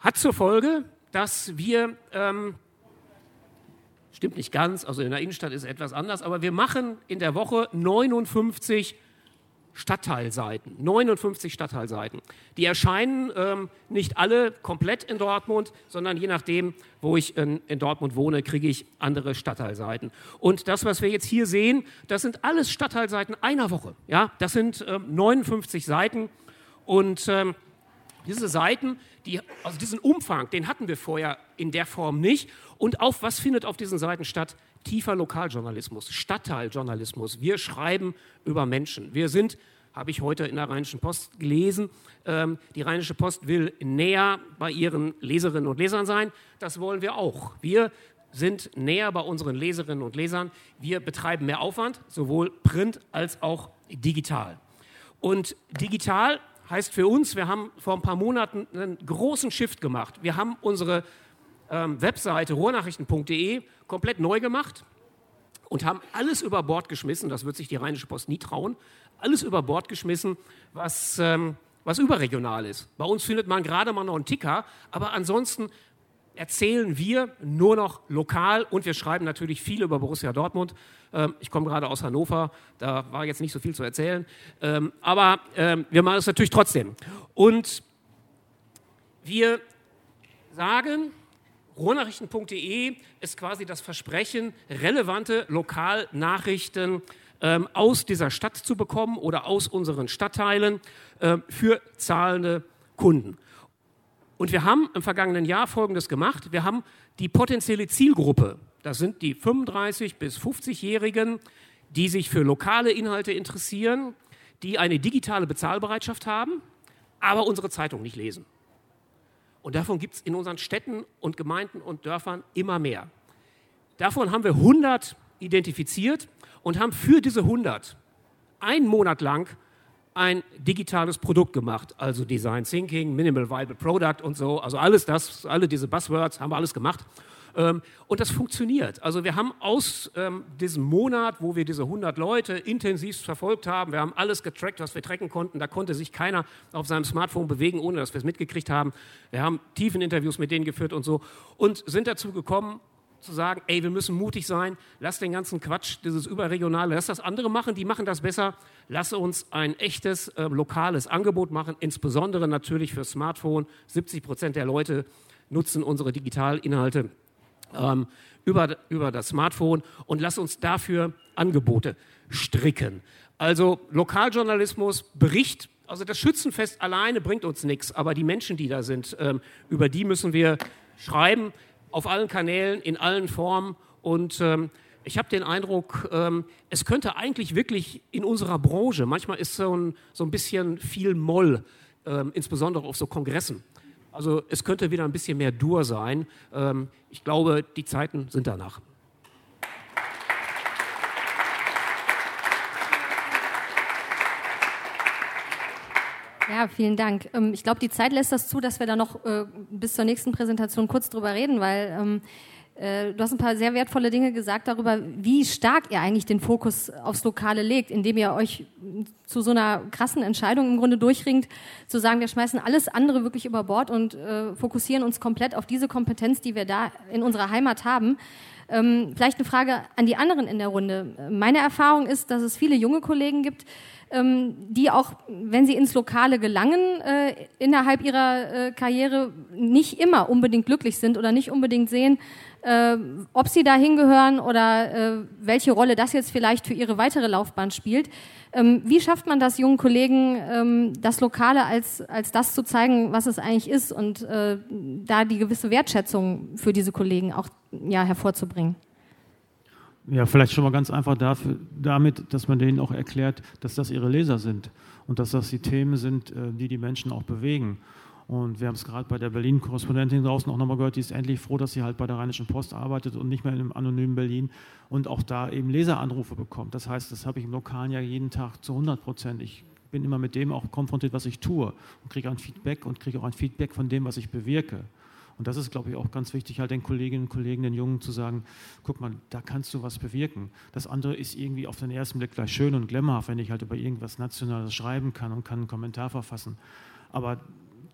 Hat zur Folge, dass wir, ähm, stimmt nicht ganz, also in der Innenstadt ist es etwas anders, aber wir machen in der Woche neunundfünfzig Stadtteilseiten, neunundfünfzig Stadtteilseiten. Die erscheinen ähm, nicht alle komplett in Dortmund, sondern je nachdem, wo ich in, in Dortmund wohne, kriege ich andere Stadtteilseiten. Und das, was wir jetzt hier sehen, das sind alles Stadtteilseiten einer Woche. Ja? Das sind ähm, neunundfünfzig Seiten und ähm, diese Seiten, die, also diesen Umfang, den hatten wir vorher in der Form nicht. Und auf was findet auf diesen Seiten statt? Tiefer Lokaljournalismus, Stadtteiljournalismus. Wir schreiben über Menschen. Wir sind, habe ich heute in der Rheinischen Post gelesen, ähm, die Rheinische Post will näher bei ihren Leserinnen und Lesern sein. Das wollen wir auch. Wir sind näher bei unseren Leserinnen und Lesern. Wir betreiben mehr Aufwand, sowohl Print als auch digital. Und digital heißt für uns, wir haben vor ein paar Monaten einen großen Shift gemacht. Wir haben unsere ähm, Webseite ruhrnachrichten punkt de komplett neu gemacht und haben alles über Bord geschmissen, das wird sich die Rheinische Post nie trauen, alles über Bord geschmissen, was, ähm, was überregional ist. Bei uns findet man gerade mal noch einen Ticker, aber ansonsten erzählen wir nur noch lokal und wir schreiben natürlich viel über Borussia Dortmund. Ähm, ich komme gerade aus Hannover, da war jetzt nicht so viel zu erzählen, ähm, aber ähm, wir machen es natürlich trotzdem. Und wir sagen, ruhrnachrichten punkt de ist quasi das Versprechen, relevante Lokalnachrichten ähm, aus dieser Stadt zu bekommen oder aus unseren Stadtteilen ähm, für zahlende Kunden. Und wir haben im vergangenen Jahr Folgendes gemacht. Wir haben die potenzielle Zielgruppe, das sind die fünfunddreißig- bis fünfzigjährigen, die sich für lokale Inhalte interessieren, die eine digitale Bezahlbereitschaft haben, aber unsere Zeitung nicht lesen. Und davon gibt es in unseren Städten und Gemeinden und Dörfern immer mehr. Davon haben wir hundert identifiziert und haben für diese hundert einen Monat lang ein digitales Produkt gemacht, also Design Thinking, Minimal Viable Product und so, also alles das, alle diese Buzzwords haben wir alles gemacht und das funktioniert. Also wir haben aus diesem Monat, wo wir diese hundert Leute intensivst verfolgt haben, wir haben alles getrackt, was wir tracken konnten, da konnte sich keiner auf seinem Smartphone bewegen, ohne dass wir es mitgekriegt haben. Wir haben tiefen Interviews mit denen geführt und so und sind dazu gekommen, zu sagen, ey, wir müssen mutig sein, lass den ganzen Quatsch, dieses Überregionale, lass das andere machen, die machen das besser, lass uns ein echtes, äh, lokales Angebot machen, insbesondere natürlich für Smartphone. siebzig Prozent der Leute nutzen unsere Digitalinhalte ähm, über, über das Smartphone und lass uns dafür Angebote stricken. Also Lokaljournalismus, Bericht, also das Schützenfest alleine bringt uns nichts, aber die Menschen, die da sind, ähm, über die müssen wir schreiben, auf allen Kanälen, in allen Formen und ähm, ich habe den Eindruck, ähm, es könnte eigentlich wirklich in unserer Branche, manchmal ist so ein, so ein bisschen viel Moll, ähm, insbesondere auf so Kongressen, also es könnte wieder ein bisschen mehr Dur sein. Ähm, ich glaube, die Zeiten sind danach. Ja, vielen Dank. Ich glaube, die Zeit lässt das zu, dass wir da noch bis zur nächsten Präsentation kurz drüber reden, weil du hast ein paar sehr wertvolle Dinge gesagt darüber, wie stark ihr eigentlich den Fokus aufs Lokale legt, indem ihr euch zu so einer krassen Entscheidung im Grunde durchringt, zu sagen, wir schmeißen alles andere wirklich über Bord und fokussieren uns komplett auf diese Kompetenz, die wir da in unserer Heimat haben. Ähm, vielleicht eine Frage an die anderen in der Runde. Meine Erfahrung ist, dass es viele junge Kollegen gibt, ähm, die auch, wenn sie ins Lokale gelangen, äh, innerhalb ihrer äh, Karriere nicht immer unbedingt glücklich sind oder nicht unbedingt sehen, äh, ob sie da hingehören oder äh, welche Rolle das jetzt vielleicht für ihre weitere Laufbahn spielt. Ähm, wie schafft man das jungen Kollegen, ähm, das Lokale als, als das zu zeigen, was es eigentlich ist und äh, da die gewisse Wertschätzung für diese Kollegen auch ja, hervorzubringen? Ja, vielleicht schon mal ganz einfach dafür, damit, dass man denen auch erklärt, dass das ihre Leser sind und dass das die Themen sind, die die Menschen auch bewegen. Und wir haben es gerade bei der Berlin-Korrespondentin draußen auch nochmal gehört, die ist endlich froh, dass sie halt bei der Rheinischen Post arbeitet und nicht mehr in einem anonymen Berlin und auch da eben Leseranrufe bekommt. Das heißt, das habe ich im Lokalen ja jeden Tag zu hundert Prozent. Ich bin immer mit dem auch konfrontiert, was ich tue und kriege ein Feedback und kriege auch ein Feedback von dem, was ich bewirke. Und das ist, glaube ich, auch ganz wichtig, halt den Kolleginnen und Kollegen, den Jungen zu sagen, guck mal, da kannst du was bewirken. Das andere ist irgendwie auf den ersten Blick gleich schön und glamourhaft, wenn ich halt über irgendwas Nationales schreiben kann und kann einen Kommentar verfassen. Aber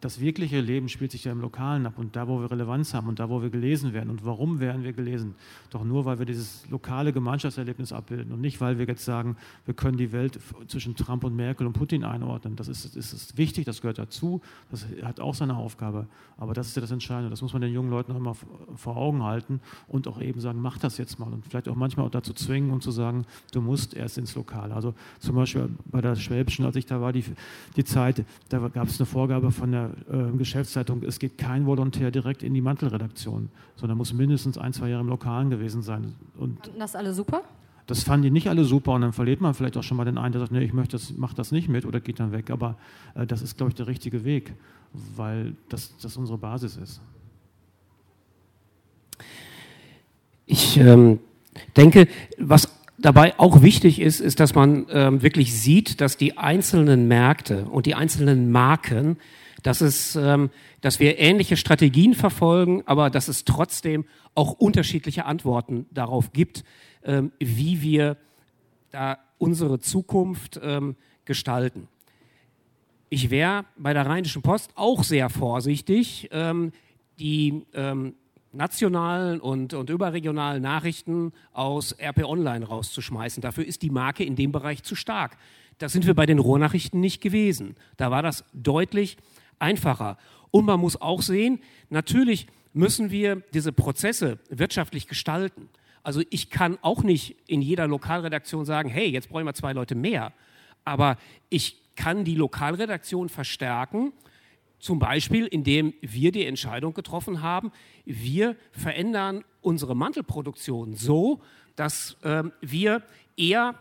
das wirkliche Leben spielt sich ja im Lokalen ab und da, wo wir Relevanz haben und da, wo wir gelesen werden. Und warum werden wir gelesen? Doch nur, weil wir dieses lokale Gemeinschaftserlebnis abbilden und nicht, weil wir jetzt sagen, wir können die Welt zwischen Trump und Merkel und Putin einordnen. Das ist, ist, ist wichtig, das gehört dazu, das hat auch seine Aufgabe. Aber das ist ja das Entscheidende, das muss man den jungen Leuten auch immer vor Augen halten und auch eben sagen, mach das jetzt mal und vielleicht auch manchmal auch dazu zwingen, um zu sagen, du musst erst ins Lokale. Also zum Beispiel bei der Schwäbischen, als ich da war, die, die Zeit, da gab es eine Vorgabe von der Geschäftszeitung, es geht kein Volontär direkt in die Mantelredaktion, sondern muss mindestens ein, zwei Jahre im Lokalen gewesen sein. Und fanden das alle super? Das fanden die nicht alle super und dann verliert man vielleicht auch schon mal den einen, der sagt, nee, ich möchte das, mach das nicht mit oder geht dann weg. Aber äh, das ist, glaube ich, der richtige Weg, weil das, das unsere Basis ist. Ich ähm, denke, was dabei auch wichtig ist, ist, dass man ähm, wirklich sieht, dass die einzelnen Märkte und die einzelnen Marken, dass es, ähm, dass wir ähnliche Strategien verfolgen, aber dass es trotzdem auch unterschiedliche Antworten darauf gibt, ähm, wie wir da unsere Zukunft ähm, gestalten. Ich wäre bei der Rheinischen Post auch sehr vorsichtig, ähm, die ähm, nationalen und, und überregionalen Nachrichten aus R P Online rauszuschmeißen. Dafür ist die Marke in dem Bereich zu stark. Das sind wir bei den Ruhrnachrichten nicht gewesen. Da war das deutlich einfacher. Und man muss auch sehen, natürlich müssen wir diese Prozesse wirtschaftlich gestalten. Also ich kann auch nicht in jeder Lokalredaktion sagen, hey, jetzt brauchen wir zwei Leute mehr. Aber ich kann die Lokalredaktion verstärken, zum Beispiel indem wir die Entscheidung getroffen haben, wir verändern unsere Mantelproduktion so, dass äh, wir eher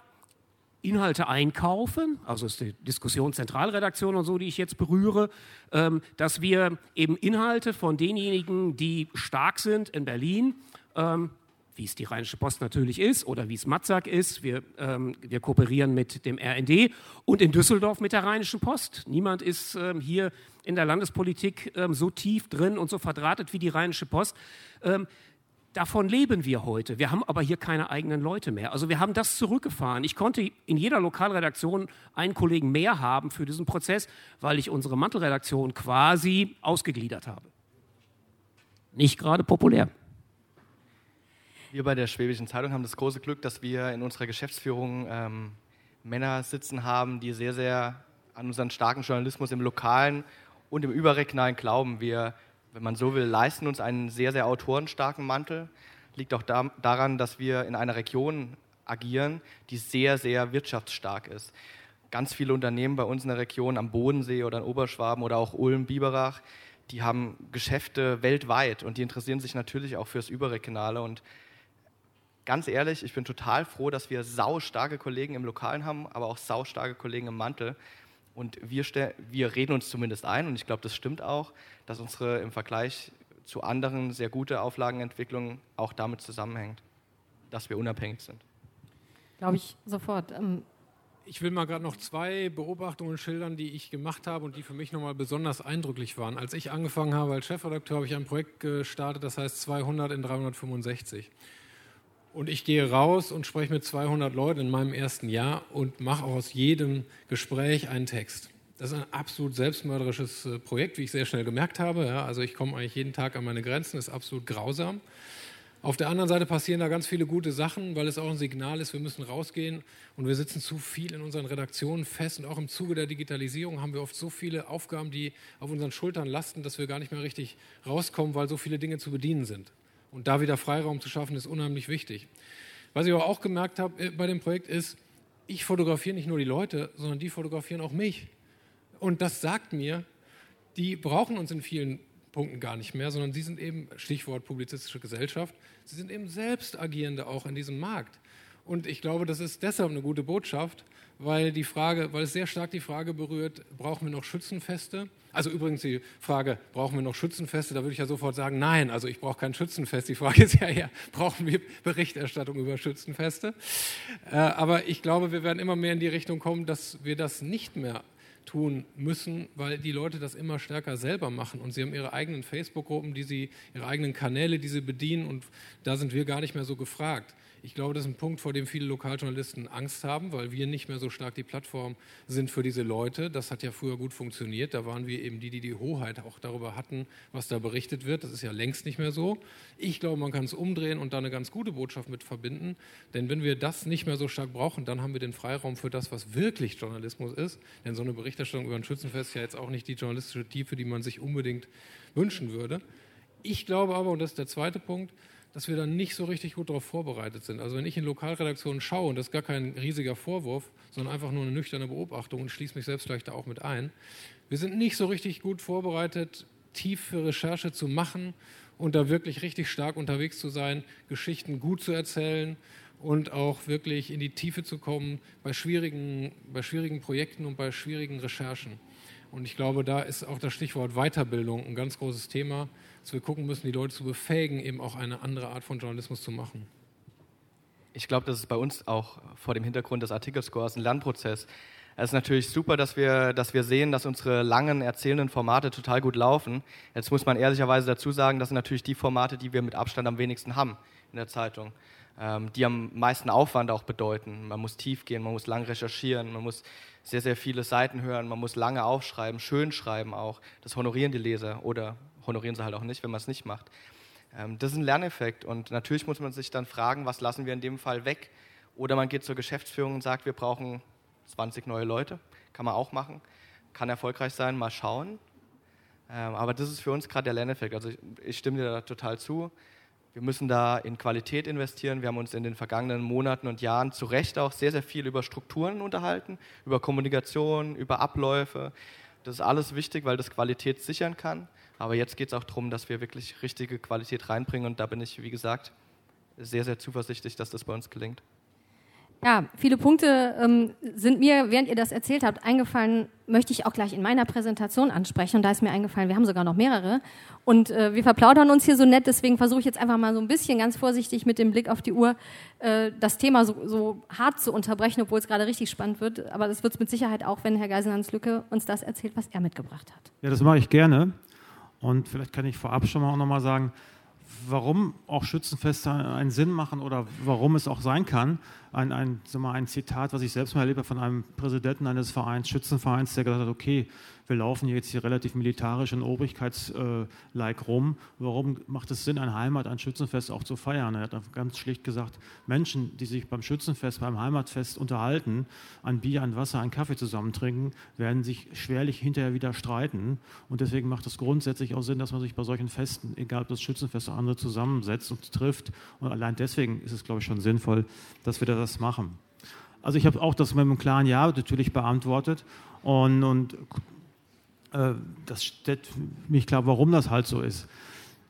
Inhalte einkaufen, also ist die Diskussion Zentralredaktion und so, die ich jetzt berühre, ähm, dass wir eben Inhalte von denjenigen, die stark sind in Berlin, ähm, wie es die Rheinische Post natürlich ist oder wie es Matzak ist, wir, ähm, wir kooperieren mit dem R N D und in Düsseldorf mit der Rheinischen Post. Niemand ist ähm, hier in der Landespolitik ähm, so tief drin und so verdrahtet wie die Rheinische Post. Ähm, Davon leben wir heute. Wir haben aber hier keine eigenen Leute mehr. Also wir haben das zurückgefahren. Ich konnte in jeder Lokalredaktion einen Kollegen mehr haben für diesen Prozess, weil ich unsere Mantelredaktion quasi ausgegliedert habe. Nicht gerade populär. Wir bei der Schwäbischen Zeitung haben das große Glück, dass wir in unserer Geschäftsführung ähm, Männer sitzen haben, die sehr, sehr an unseren starken Journalismus im Lokalen und im Überregionalen glauben. Wir Wenn man so will, leisten uns einen sehr, sehr autorenstarken Mantel. Liegt auch da, daran, dass wir in einer Region agieren, die sehr, sehr wirtschaftsstark ist. Ganz viele Unternehmen bei uns in der Region am Bodensee oder in Oberschwaben oder auch Ulm-Biberach, die haben Geschäfte weltweit und die interessieren sich natürlich auch fürs Überregionale. Und ganz ehrlich, ich bin total froh, dass wir saustarke Kollegen im Lokalen haben, aber auch saustarke Kollegen im Mantel. Und wir, stell, wir reden uns zumindest ein, und ich glaube, das stimmt auch, dass unsere im Vergleich zu anderen sehr gute Auflagenentwicklung auch damit zusammenhängt, dass wir unabhängig sind. Glaube ich sofort. Ähm ich will mal gerade noch zwei Beobachtungen schildern, die ich gemacht habe und die für mich nochmal besonders eindrücklich waren. Als ich angefangen habe als Chefredakteur, habe ich ein Projekt gestartet, das heißt zweihundert in dreihundertfünfundsechzig. Und ich gehe raus und spreche mit zweihundert Leuten in meinem ersten Jahr und mache aus jedem Gespräch einen Text. Das ist ein absolut selbstmörderisches Projekt, wie ich sehr schnell gemerkt habe. Ja, also ich komme eigentlich jeden Tag an meine Grenzen, ist absolut grausam. Auf der anderen Seite passieren da ganz viele gute Sachen, weil es auch ein Signal ist, wir müssen rausgehen und wir sitzen zu viel in unseren Redaktionen fest. Und auch im Zuge der Digitalisierung haben wir oft so viele Aufgaben, die auf unseren Schultern lasten, dass wir gar nicht mehr richtig rauskommen, weil so viele Dinge zu bedienen sind. Und da wieder Freiraum zu schaffen, ist unheimlich wichtig. Was ich aber auch gemerkt habe bei dem Projekt ist, ich fotografiere nicht nur die Leute, sondern die fotografieren auch mich. Und das sagt mir, die brauchen uns in vielen Punkten gar nicht mehr, sondern sie sind eben, Stichwort publizistische Gesellschaft, sie sind eben selbst Agierende auch in diesem Markt. Und ich glaube, das ist deshalb eine gute Botschaft, weil die Frage, weil es sehr stark die Frage berührt, brauchen wir noch Schützenfeste? Also übrigens die Frage, brauchen wir noch Schützenfeste? Da würde ich ja sofort sagen, nein, also ich brauche kein Schützenfest. Die Frage ist ja, ja, brauchen wir Berichterstattung über Schützenfeste? Äh, aber ich glaube, wir werden immer mehr in die Richtung kommen, dass wir das nicht mehr tun müssen, weil die Leute das immer stärker selber machen und sie haben ihre eigenen Facebook-Gruppen, die sie, ihre eigenen Kanäle, die sie bedienen und da sind wir gar nicht mehr so gefragt. Ich glaube, das ist ein Punkt, vor dem viele Lokaljournalisten Angst haben, weil wir nicht mehr so stark die Plattform sind für diese Leute. Das hat ja früher gut funktioniert, da waren wir eben die, die die Hoheit auch darüber hatten, was da berichtet wird. Das ist ja längst nicht mehr so. Ich glaube, man kann es umdrehen und da eine ganz gute Botschaft mit verbinden, denn wenn wir das nicht mehr so stark brauchen, dann haben wir den Freiraum für das, was wirklich Journalismus ist, denn so eine Berichterstattung über ein Schützenfest ja jetzt auch nicht die journalistische Tiefe, die man sich unbedingt wünschen würde. Ich glaube aber, und das ist der zweite Punkt, dass wir dann nicht so richtig gut darauf vorbereitet sind. Also wenn ich in Lokalredaktionen schaue, und das ist gar kein riesiger Vorwurf, sondern einfach nur eine nüchterne Beobachtung und schließe mich selbst vielleicht da auch mit ein, wir sind nicht so richtig gut vorbereitet, tiefe Recherche zu machen und da wirklich richtig stark unterwegs zu sein, Geschichten gut zu erzählen, und auch wirklich in die Tiefe zu kommen bei schwierigen, bei schwierigen Projekten und bei schwierigen Recherchen. Und ich glaube, da ist auch das Stichwort Weiterbildung ein ganz großes Thema, dass wir gucken müssen, die Leute zu befähigen, eben auch eine andere Art von Journalismus zu machen. Ich glaube, das ist bei uns auch vor dem Hintergrund des Artikelscores ein Lernprozess. Es ist natürlich super, dass wir, dass wir sehen, dass unsere langen, erzählenden Formate total gut laufen. Jetzt muss man ehrlicherweise dazu sagen, das sind natürlich die Formate, die wir mit Abstand am wenigsten haben in der Zeitung, die am meisten Aufwand auch bedeuten. Man muss tief gehen, man muss lang recherchieren, man muss sehr, sehr viele Seiten hören, man muss lange aufschreiben, schön schreiben auch. Das honorieren die Leser oder honorieren sie halt auch nicht, wenn man es nicht macht. Das ist ein Lerneffekt und natürlich muss man sich dann fragen, was lassen wir in dem Fall weg? Oder man geht zur Geschäftsführung und sagt, wir brauchen zwanzig neue Leute. Kann man auch machen. Kann erfolgreich sein, mal schauen. Aber das ist für uns gerade der Lerneffekt. Also ich, ich stimme dir da total zu. Wir müssen da in Qualität investieren. Wir haben uns in den vergangenen Monaten und Jahren zu Recht auch sehr, sehr viel über Strukturen unterhalten, über Kommunikation, über Abläufe. Das ist alles wichtig, weil das Qualität sichern kann. Aber jetzt geht es auch darum, dass wir wirklich richtige Qualität reinbringen. Und da bin ich, wie gesagt, sehr, sehr zuversichtlich, dass das bei uns gelingt. Ja, viele Punkte ähm, sind mir, während ihr das erzählt habt, eingefallen, möchte ich auch gleich in meiner Präsentation ansprechen. Und da ist mir eingefallen, wir haben sogar noch mehrere. Und äh, wir verplaudern uns hier so nett, deswegen versuche ich jetzt einfach mal so ein bisschen ganz vorsichtig mit dem Blick auf die Uhr äh, das Thema so, so hart zu unterbrechen, obwohl es gerade richtig spannend wird. Aber das wird es mit Sicherheit auch, wenn Herr Geisenhanslüke uns das erzählt, was er mitgebracht hat. Ja, das mache ich gerne. Und vielleicht kann ich vorab schon mal auch noch mal sagen, warum auch Schützenfeste einen Sinn machen oder warum es auch sein kann. Ein, ein, sag mal, ein Zitat, was ich selbst mal erlebt habe von einem Präsidenten eines Vereins, Schützenvereins, der gesagt hat, okay, wir laufen jetzt hier relativ militarisch und obrigkeits-like rum. Warum macht es Sinn, ein Heimat, ein Schützenfest auch zu feiern? Er hat ganz schlicht gesagt, Menschen, die sich beim Schützenfest, beim Heimatfest unterhalten, ein Bier, ein Wasser, einen Kaffee zusammentrinken, werden sich schwerlich hinterher wieder streiten. Und deswegen macht es grundsätzlich auch Sinn, dass man sich bei solchen Festen, egal ob das Schützenfest oder andere, zusammensetzt und trifft. Und allein deswegen ist es, glaube ich, schon sinnvoll, dass wir das machen. Also ich habe auch das mit einem klaren Ja natürlich beantwortet. Und, und das stellt mich klar, warum das halt so ist.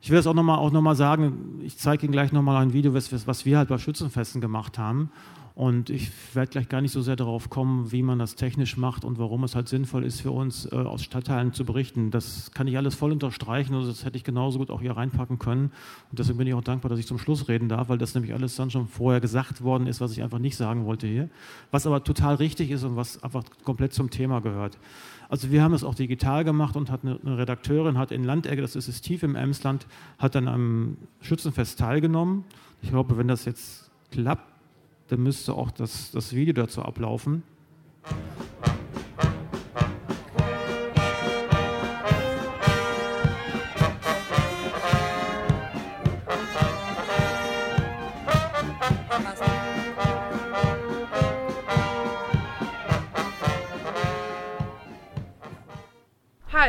Ich will das auch nochmal auch noch mal sagen, ich zeige Ihnen gleich nochmal ein Video, was, was wir halt bei Schützenfesten gemacht haben. Und ich werde gleich gar nicht so sehr darauf kommen, wie man das technisch macht und warum es halt sinnvoll ist für uns, äh, aus Stadtteilen zu berichten. Das kann ich alles voll unterstreichen, also das hätte ich genauso gut auch hier reinpacken können. Und deswegen bin ich auch dankbar, dass ich zum Schluss reden darf, weil das nämlich alles dann schon vorher gesagt worden ist, was ich einfach nicht sagen wollte hier. Was aber total richtig ist und was einfach komplett zum Thema gehört. Also wir haben das auch digital gemacht und hat eine, eine Redakteurin hat in Landegge, das ist es tief im Emsland, hat an einem Schützenfest teilgenommen. Ich glaube, wenn das jetzt klappt, dann müsste auch das, das Video dazu ablaufen.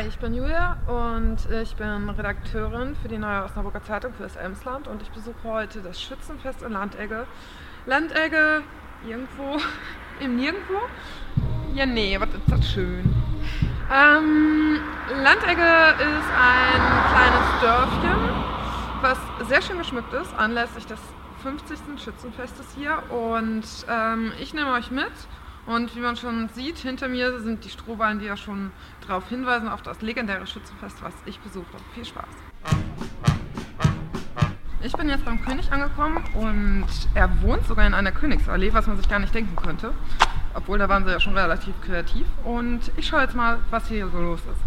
Hi, ich bin Julia und ich bin Redakteurin für die Neue Osnabrücker Zeitung für das Emsland und ich besuche heute das Schützenfest in Landegge. Landegge, irgendwo, im Nirgendwo? Ja, nee, was ist das schön. Ähm, Landegge ist ein kleines Dörfchen, was sehr schön geschmückt ist, anlässlich des fünfzigsten Schützenfestes hier und ähm, ich nehme euch mit. Und wie man schon sieht, hinter mir sind die Strohballen, die ja schon darauf hinweisen, auf das legendäre Schützenfest, was ich besuche. Viel Spaß! Ich bin jetzt beim König angekommen und er wohnt sogar in einer Königsallee, was man sich gar nicht denken könnte. Obwohl, da waren sie ja schon relativ kreativ. Und ich schaue jetzt mal, was hier so los ist.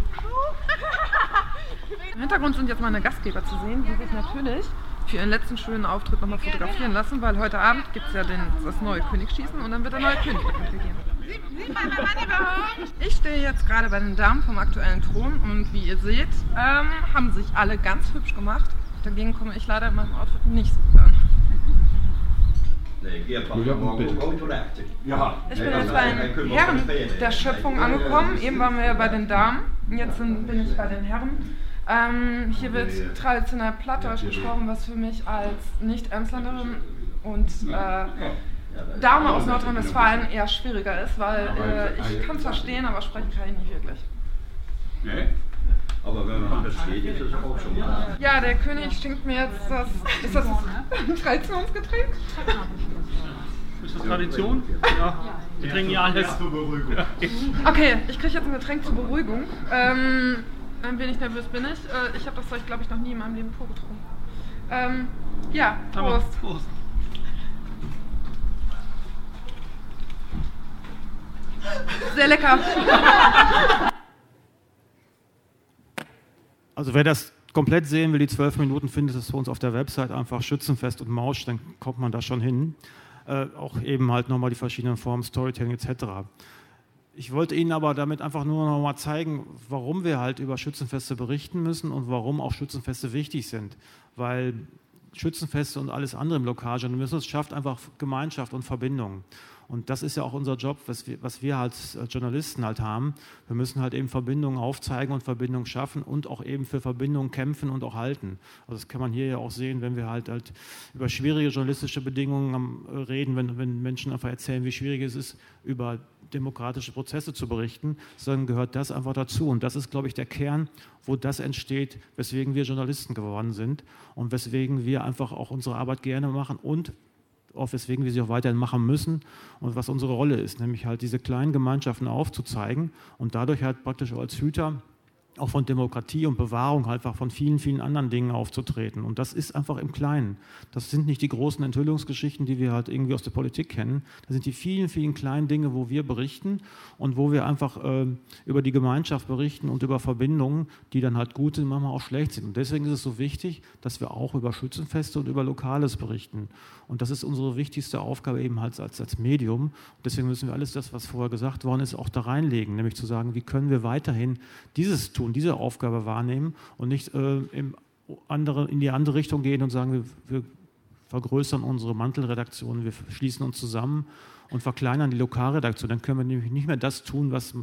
Im Hintergrund sind jetzt meine Gastgeber zu sehen, die sich natürlich für ihren letzten schönen Auftritt nochmal fotografieren lassen, weil heute Abend gibt es ja den, das neue Königsschießen und dann wird der neue König mitgegeben. Ich stehe jetzt gerade bei den Damen vom aktuellen Thron und wie ihr seht, ähm, haben sich alle ganz hübsch gemacht. Dagegen komme ich leider in meinem Outfit nicht so gut an. Ich bin jetzt beim Herren der Schöpfung angekommen, eben waren wir bei den Damen, jetzt bin ich bei den Herren. Ähm, hier wird traditionell Plattdeutsch gesprochen, was für mich als Nicht-Emsländerin und äh, Dame aus Nordrhein-Westfalen eher schwieriger ist, weil äh, ich kann es verstehen, aber sprechen kann ich nicht wirklich. Nee, aber wenn man versteht, ist das auch schon mal. Ja, der König schenkt mir jetzt das, ist das ein Traditionsgetränk? Ist das Tradition? Ja. Wir trinken ja alles. Okay, ich kriege jetzt ein Getränk zur Beruhigung. Ähm, Ein wenig nervös bin ich. Ich habe das Zeug, glaube ich, noch nie in meinem Leben pur getrunken. Ähm, ja, Prost. Prost. Sehr lecker. Also wer das komplett sehen will, die zwölf Minuten, findet es für uns auf der Website einfach Schützenfest und Mausch, dann kommt man da schon hin. Äh, auch eben halt nochmal die verschiedenen Formen, Storytelling et cetera. Ich wollte Ihnen aber damit einfach nur noch mal zeigen, warum wir halt über Schützenfeste berichten müssen und warum auch Schützenfeste wichtig sind. Weil Schützenfeste und alles andere im Lokaljournalismus schafft einfach Gemeinschaft und Verbindung. Und das ist ja auch unser Job, was wir, was wir als Journalisten halt haben. Wir müssen halt eben Verbindungen aufzeigen und Verbindungen schaffen und auch eben für Verbindungen kämpfen und auch halten. Also das kann man hier ja auch sehen, wenn wir halt, halt über schwierige journalistische Bedingungen reden, wenn, wenn Menschen einfach erzählen, wie schwierig es ist, über demokratische Prozesse zu berichten, sondern gehört das einfach dazu. Und das ist, glaube ich, der Kern, wo das entsteht, weswegen wir Journalisten geworden sind und weswegen wir einfach auch unsere Arbeit gerne machen und auch weswegen wir sie auch weiterhin machen müssen und was unsere Rolle ist, nämlich halt diese kleinen Gemeinschaften aufzuzeigen und dadurch halt praktisch als Hüter auch von Demokratie und Bewahrung halt einfach von vielen, vielen anderen Dingen aufzutreten. Und das ist einfach im Kleinen. Das sind nicht die großen Enthüllungsgeschichten, die wir halt irgendwie aus der Politik kennen. Das sind die vielen, vielen kleinen Dinge, wo wir berichten und wo wir einfach äh, über die Gemeinschaft berichten und über Verbindungen, die dann halt gut sind, manchmal auch schlecht sind. Und deswegen ist es so wichtig, dass wir auch über Schützenfeste und über Lokales berichten. Und das ist unsere wichtigste Aufgabe eben halt als, als Medium. Und deswegen müssen wir alles das, was vorher gesagt worden ist, auch da reinlegen. Nämlich zu sagen, wie können wir weiterhin dieses tun, und diese Aufgabe wahrnehmen und nicht äh, im andere, in die andere Richtung gehen und sagen, wir, wir vergrößern unsere Mantelredaktion, wir schließen uns zusammen und verkleinern die Lokalredaktion. Dann können wir nämlich nicht mehr das tun, was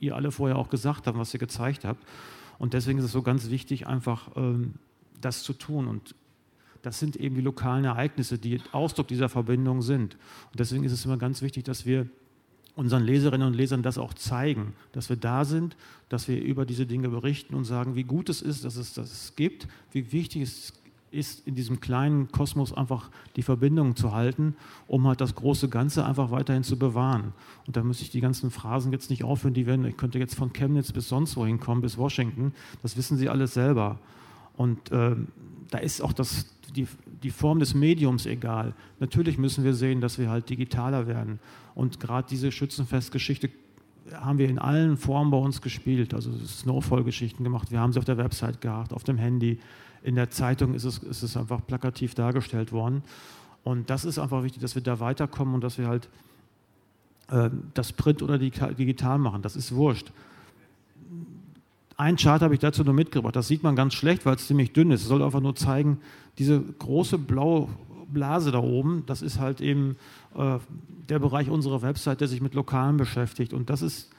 ihr alle vorher auch gesagt habt, was ihr gezeigt habt. Und deswegen ist es so ganz wichtig, einfach ähm, das zu tun. Und das sind eben die lokalen Ereignisse, die Ausdruck dieser Verbindung sind. Und deswegen ist es immer ganz wichtig, dass wir unseren Leserinnen und Lesern das auch zeigen, dass wir da sind, dass wir über diese Dinge berichten und sagen, wie gut es ist, dass es das gibt, wie wichtig es ist, in diesem kleinen Kosmos einfach die Verbindungen zu halten, um halt das große Ganze einfach weiterhin zu bewahren. Und da müsste ich die ganzen Phrasen jetzt nicht aufhören, die werden, ich könnte jetzt von Chemnitz bis sonst wohin kommen, bis Washington, das wissen Sie alles selber. Und äh, da ist auch das, die, die Form des Mediums egal. Natürlich müssen wir sehen, dass wir halt digitaler werden. Und gerade diese Schützenfestgeschichte haben wir in allen Formen bei uns gespielt. Also Snowfall-Geschichten gemacht. Wir haben sie auf der Website gehabt, auf dem Handy. In der Zeitung ist es, ist es einfach plakativ dargestellt worden. Und das ist einfach wichtig, dass wir da weiterkommen und dass wir halt äh, das Print oder digital machen. Das ist wurscht. Ein Chart habe ich dazu nur mitgebracht, das sieht man ganz schlecht, weil es ziemlich dünn ist. Es soll einfach nur zeigen, diese große blaue Blase da oben, das ist halt eben äh, der Bereich unserer Website, der sich mit Lokalen beschäftigt. Und das ist,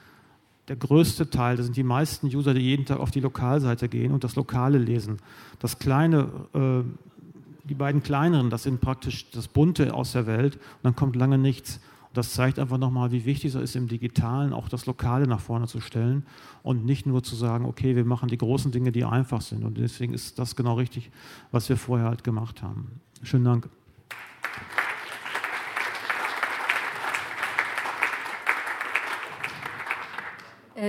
der größte Teil, das sind die meisten User, die jeden Tag auf die Lokalseite gehen und das Lokale lesen. Das kleine, äh, die beiden kleineren, das sind praktisch das Bunte aus der Welt und dann kommt lange nichts. Das zeigt einfach nochmal, wie wichtig es ist, im Digitalen auch das Lokale nach vorne zu stellen und nicht nur zu sagen, okay, wir machen die großen Dinge, die einfach sind. Und deswegen ist das genau richtig, was wir vorher halt gemacht haben. Schönen Dank.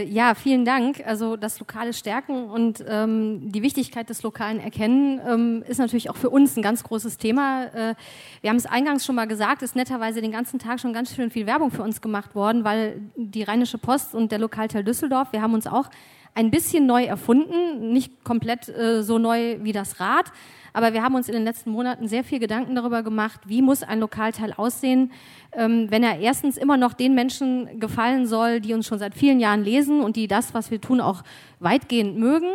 Ja, vielen Dank. Also das lokale Stärken und ähm, die Wichtigkeit des lokalen Erkennen ähm, ist natürlich auch für uns ein ganz großes Thema. Äh, wir haben es eingangs schon mal gesagt, ist netterweise den ganzen Tag schon ganz schön viel Werbung für uns gemacht worden, weil die Rheinische Post und der Lokalteil Düsseldorf, wir haben uns auch ein bisschen neu erfunden, nicht komplett äh, so neu wie das Rad, aber wir haben uns in den letzten Monaten sehr viel Gedanken darüber gemacht, wie muss ein Lokalteil aussehen, ähm, wenn er erstens immer noch den Menschen gefallen soll, die uns schon seit vielen Jahren lesen und die das, was wir tun, auch weitgehend mögen,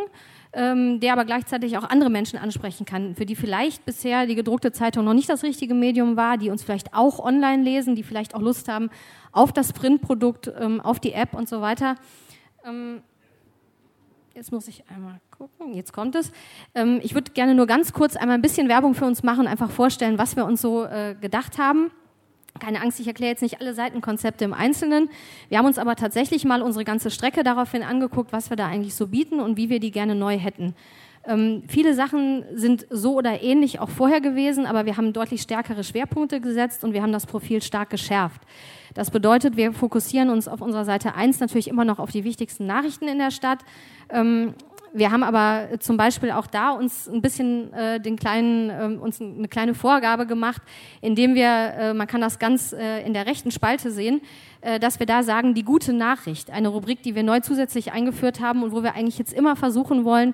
ähm, der aber gleichzeitig auch andere Menschen ansprechen kann, für die vielleicht bisher die gedruckte Zeitung noch nicht das richtige Medium war, die uns vielleicht auch online lesen, die vielleicht auch Lust haben auf das Printprodukt, ähm, auf die App und so weiter. Ähm, Jetzt muss ich einmal gucken, jetzt kommt es. Ähm, ich würde gerne nur ganz kurz einmal ein bisschen Werbung für uns machen, einfach vorstellen, was wir uns so äh, gedacht haben. Keine Angst, ich erkläre jetzt nicht alle Seitenkonzepte im Einzelnen. Wir haben uns aber tatsächlich mal unsere ganze Strecke daraufhin angeguckt, was wir da eigentlich so bieten und wie wir die gerne neu hätten. Ähm, viele Sachen sind so oder ähnlich auch vorher gewesen, aber wir haben deutlich stärkere Schwerpunkte gesetzt und wir haben das Profil stark geschärft. Das bedeutet, wir fokussieren uns auf unserer Seite eins natürlich immer noch auf die wichtigsten Nachrichten in der Stadt. Wir haben aber zum Beispiel auch da uns ein bisschen den kleinen, uns eine kleine Vorgabe gemacht, indem wir, man kann das ganz in der rechten Spalte sehen, dass wir da sagen, die gute Nachricht, eine Rubrik, die wir neu zusätzlich eingeführt haben und wo wir eigentlich jetzt immer versuchen wollen,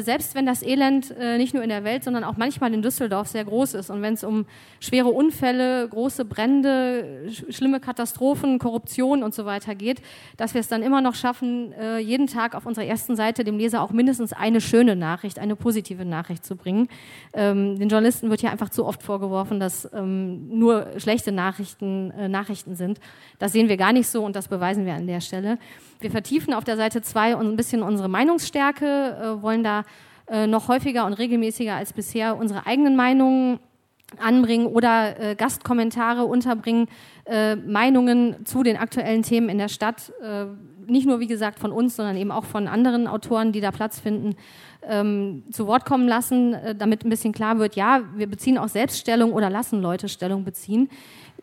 selbst wenn das Elend nicht nur in der Welt, sondern auch manchmal in Düsseldorf sehr groß ist und wenn es um schwere Unfälle, große Brände, schlimme Katastrophen, Korruption und so weiter geht, dass wir es dann immer noch schaffen, jeden Tag auf unserer ersten Seite dem Leser auch mindestens eine schöne Nachricht, eine positive Nachricht zu bringen. Den Journalisten wird ja einfach zu oft vorgeworfen, dass nur schlechte Nachrichten Nachrichten sind. Das sehen wir gar nicht so und das beweisen wir an der Stelle. Wir vertiefen auf der Seite zwei ein bisschen unsere Meinungsstärke, wollen da noch häufiger und regelmäßiger als bisher unsere eigenen Meinungen anbringen oder äh, Gastkommentare unterbringen, äh, Meinungen zu den aktuellen Themen in der Stadt, äh, nicht nur wie gesagt von uns, sondern eben auch von anderen Autoren, die da Platz finden, ähm, zu Wort kommen lassen, äh, damit ein bisschen klar wird, ja, wir beziehen auch selbst Stellung oder lassen Leute Stellung beziehen.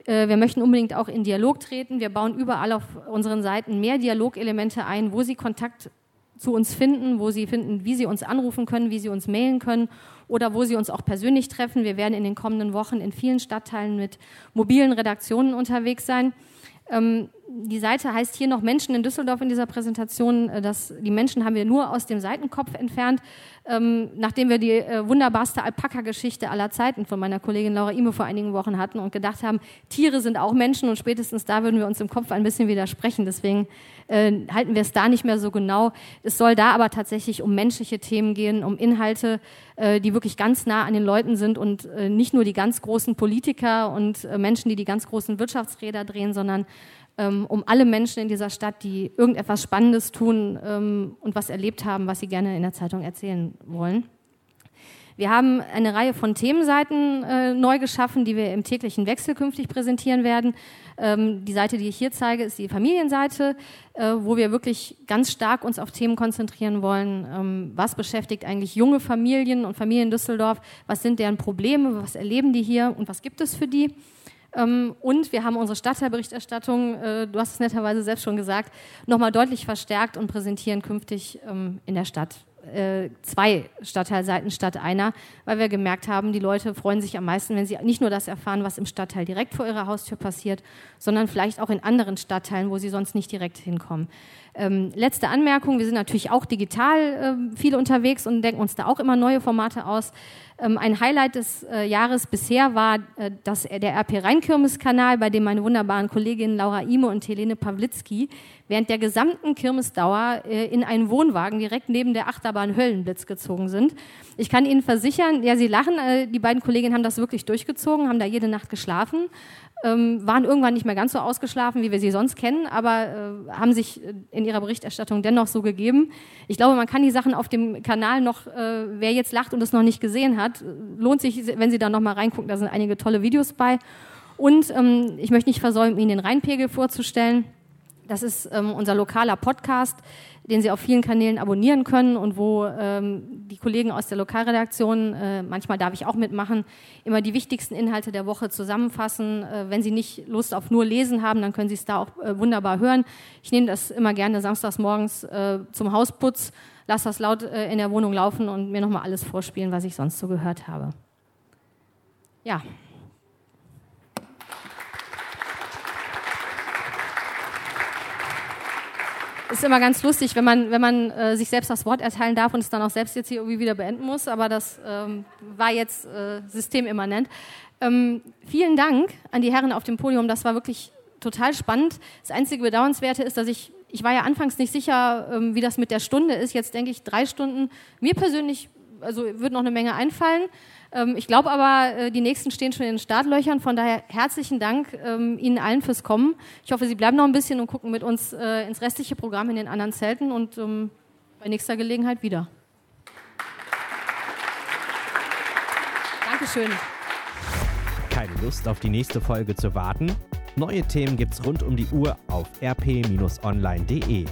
Wir möchten unbedingt auch in Dialog treten. Wir bauen überall auf unseren Seiten mehr Dialogelemente ein, wo sie Kontakt zu uns finden, wo sie finden, wie sie uns anrufen können, wie sie uns mailen können oder wo sie uns auch persönlich treffen. Wir werden in den kommenden Wochen in vielen Stadtteilen mit mobilen Redaktionen unterwegs sein. Ähm, die Seite heißt hier noch Menschen in Düsseldorf in dieser Präsentation. Das, die Menschen haben wir nur aus dem Seitenkopf entfernt, ähm, nachdem wir die äh, wunderbarste Alpaka-Geschichte aller Zeiten von meiner Kollegin Laura Ime vor einigen Wochen hatten und gedacht haben, Tiere sind auch Menschen und spätestens da würden wir uns im Kopf ein bisschen widersprechen. Deswegen äh, halten wir es da nicht mehr so genau. Es soll da aber tatsächlich um menschliche Themen gehen, um Inhalte, äh, die wirklich ganz nah an den Leuten sind und äh, nicht nur die ganz großen Politiker und äh, Menschen, die die ganz großen Wirtschaftsräder drehen, sondern um alle Menschen in dieser Stadt, die irgendetwas Spannendes tun und was erlebt haben, was sie gerne in der Zeitung erzählen wollen. Wir haben eine Reihe von Themenseiten äh, neu geschaffen, die wir im täglichen Wechsel künftig präsentieren werden. Ähm, die Seite, die ich hier zeige, ist die Familienseite, äh, wo wir wirklich ganz stark uns auf Themen konzentrieren wollen. Ähm, was beschäftigt eigentlich junge Familien und Familien Düsseldorf? Was sind deren Probleme? Was erleben die hier? Und was gibt es für die? Und wir haben unsere Stadtteilberichterstattung, du hast es netterweise selbst schon gesagt, nochmal deutlich verstärkt und präsentieren künftig in der Stadt zwei Stadtteilseiten statt einer, weil wir gemerkt haben, die Leute freuen sich am meisten, wenn sie nicht nur das erfahren, was im Stadtteil direkt vor ihrer Haustür passiert, sondern vielleicht auch in anderen Stadtteilen, wo sie sonst nicht direkt hinkommen. Ähm, letzte Anmerkung, wir sind natürlich auch digital äh, viel unterwegs und denken uns da auch immer neue Formate aus. Ähm, ein Highlight des äh, Jahres bisher war äh, das, der R P-Rhein-Kirmes-Kanal, bei dem meine wunderbaren Kolleginnen Laura Ime und Helene Pawlitzki während der gesamten Kirmesdauer äh, in einen Wohnwagen direkt neben der Achterbahn wunderbaren Höllenblitz gezogen sind. Ich kann Ihnen versichern, ja, Sie lachen, äh, die beiden Kolleginnen haben das wirklich durchgezogen, haben da jede Nacht geschlafen, ähm, waren irgendwann nicht mehr ganz so ausgeschlafen, wie wir sie sonst kennen, aber äh, haben sich in ihrer Berichterstattung dennoch so gegeben. Ich glaube, man kann die Sachen auf dem Kanal noch, äh, wer jetzt lacht und es noch nicht gesehen hat, lohnt sich, wenn Sie da nochmal reingucken, da sind einige tolle Videos bei. Und ähm, ich möchte nicht versäumen, Ihnen den Rheinpegel vorzustellen. Das ist ähm, unser lokaler Podcast, den Sie auf vielen Kanälen abonnieren können und wo ähm, die Kollegen aus der Lokalredaktion, äh, manchmal darf ich auch mitmachen, immer die wichtigsten Inhalte der Woche zusammenfassen. Äh, wenn Sie nicht Lust auf nur Lesen haben, dann können Sie es da auch äh, wunderbar hören. Ich nehme das immer gerne samstags morgens äh, zum Hausputz, lasse das laut äh, in der Wohnung laufen und mir nochmal alles vorspielen, was ich sonst so gehört habe. Ja. Ist immer ganz lustig, wenn man, wenn man äh, sich selbst das Wort erteilen darf und es dann auch selbst jetzt hier irgendwie wieder beenden muss, aber das ähm, war jetzt äh, systemimmanent. Ähm, vielen Dank an die Herren auf dem Podium, das war wirklich total spannend. Das einzige Bedauernswerte ist, dass ich, ich war ja anfangs nicht sicher, ähm, wie das mit der Stunde ist, jetzt denke ich drei Stunden, mir persönlich, also wird noch eine Menge einfallen. Ähm, ich glaube aber, äh, die nächsten stehen schon in den Startlöchern. Von daher herzlichen Dank ähm, Ihnen allen fürs Kommen. Ich hoffe, Sie bleiben noch ein bisschen und gucken mit uns äh, ins restliche Programm in den anderen Zelten und ähm, bei nächster Gelegenheit wieder. Dankeschön. Keine Lust, auf die nächste Folge zu warten? Neue Themen gibt's rund um die Uhr auf r p online punkt de.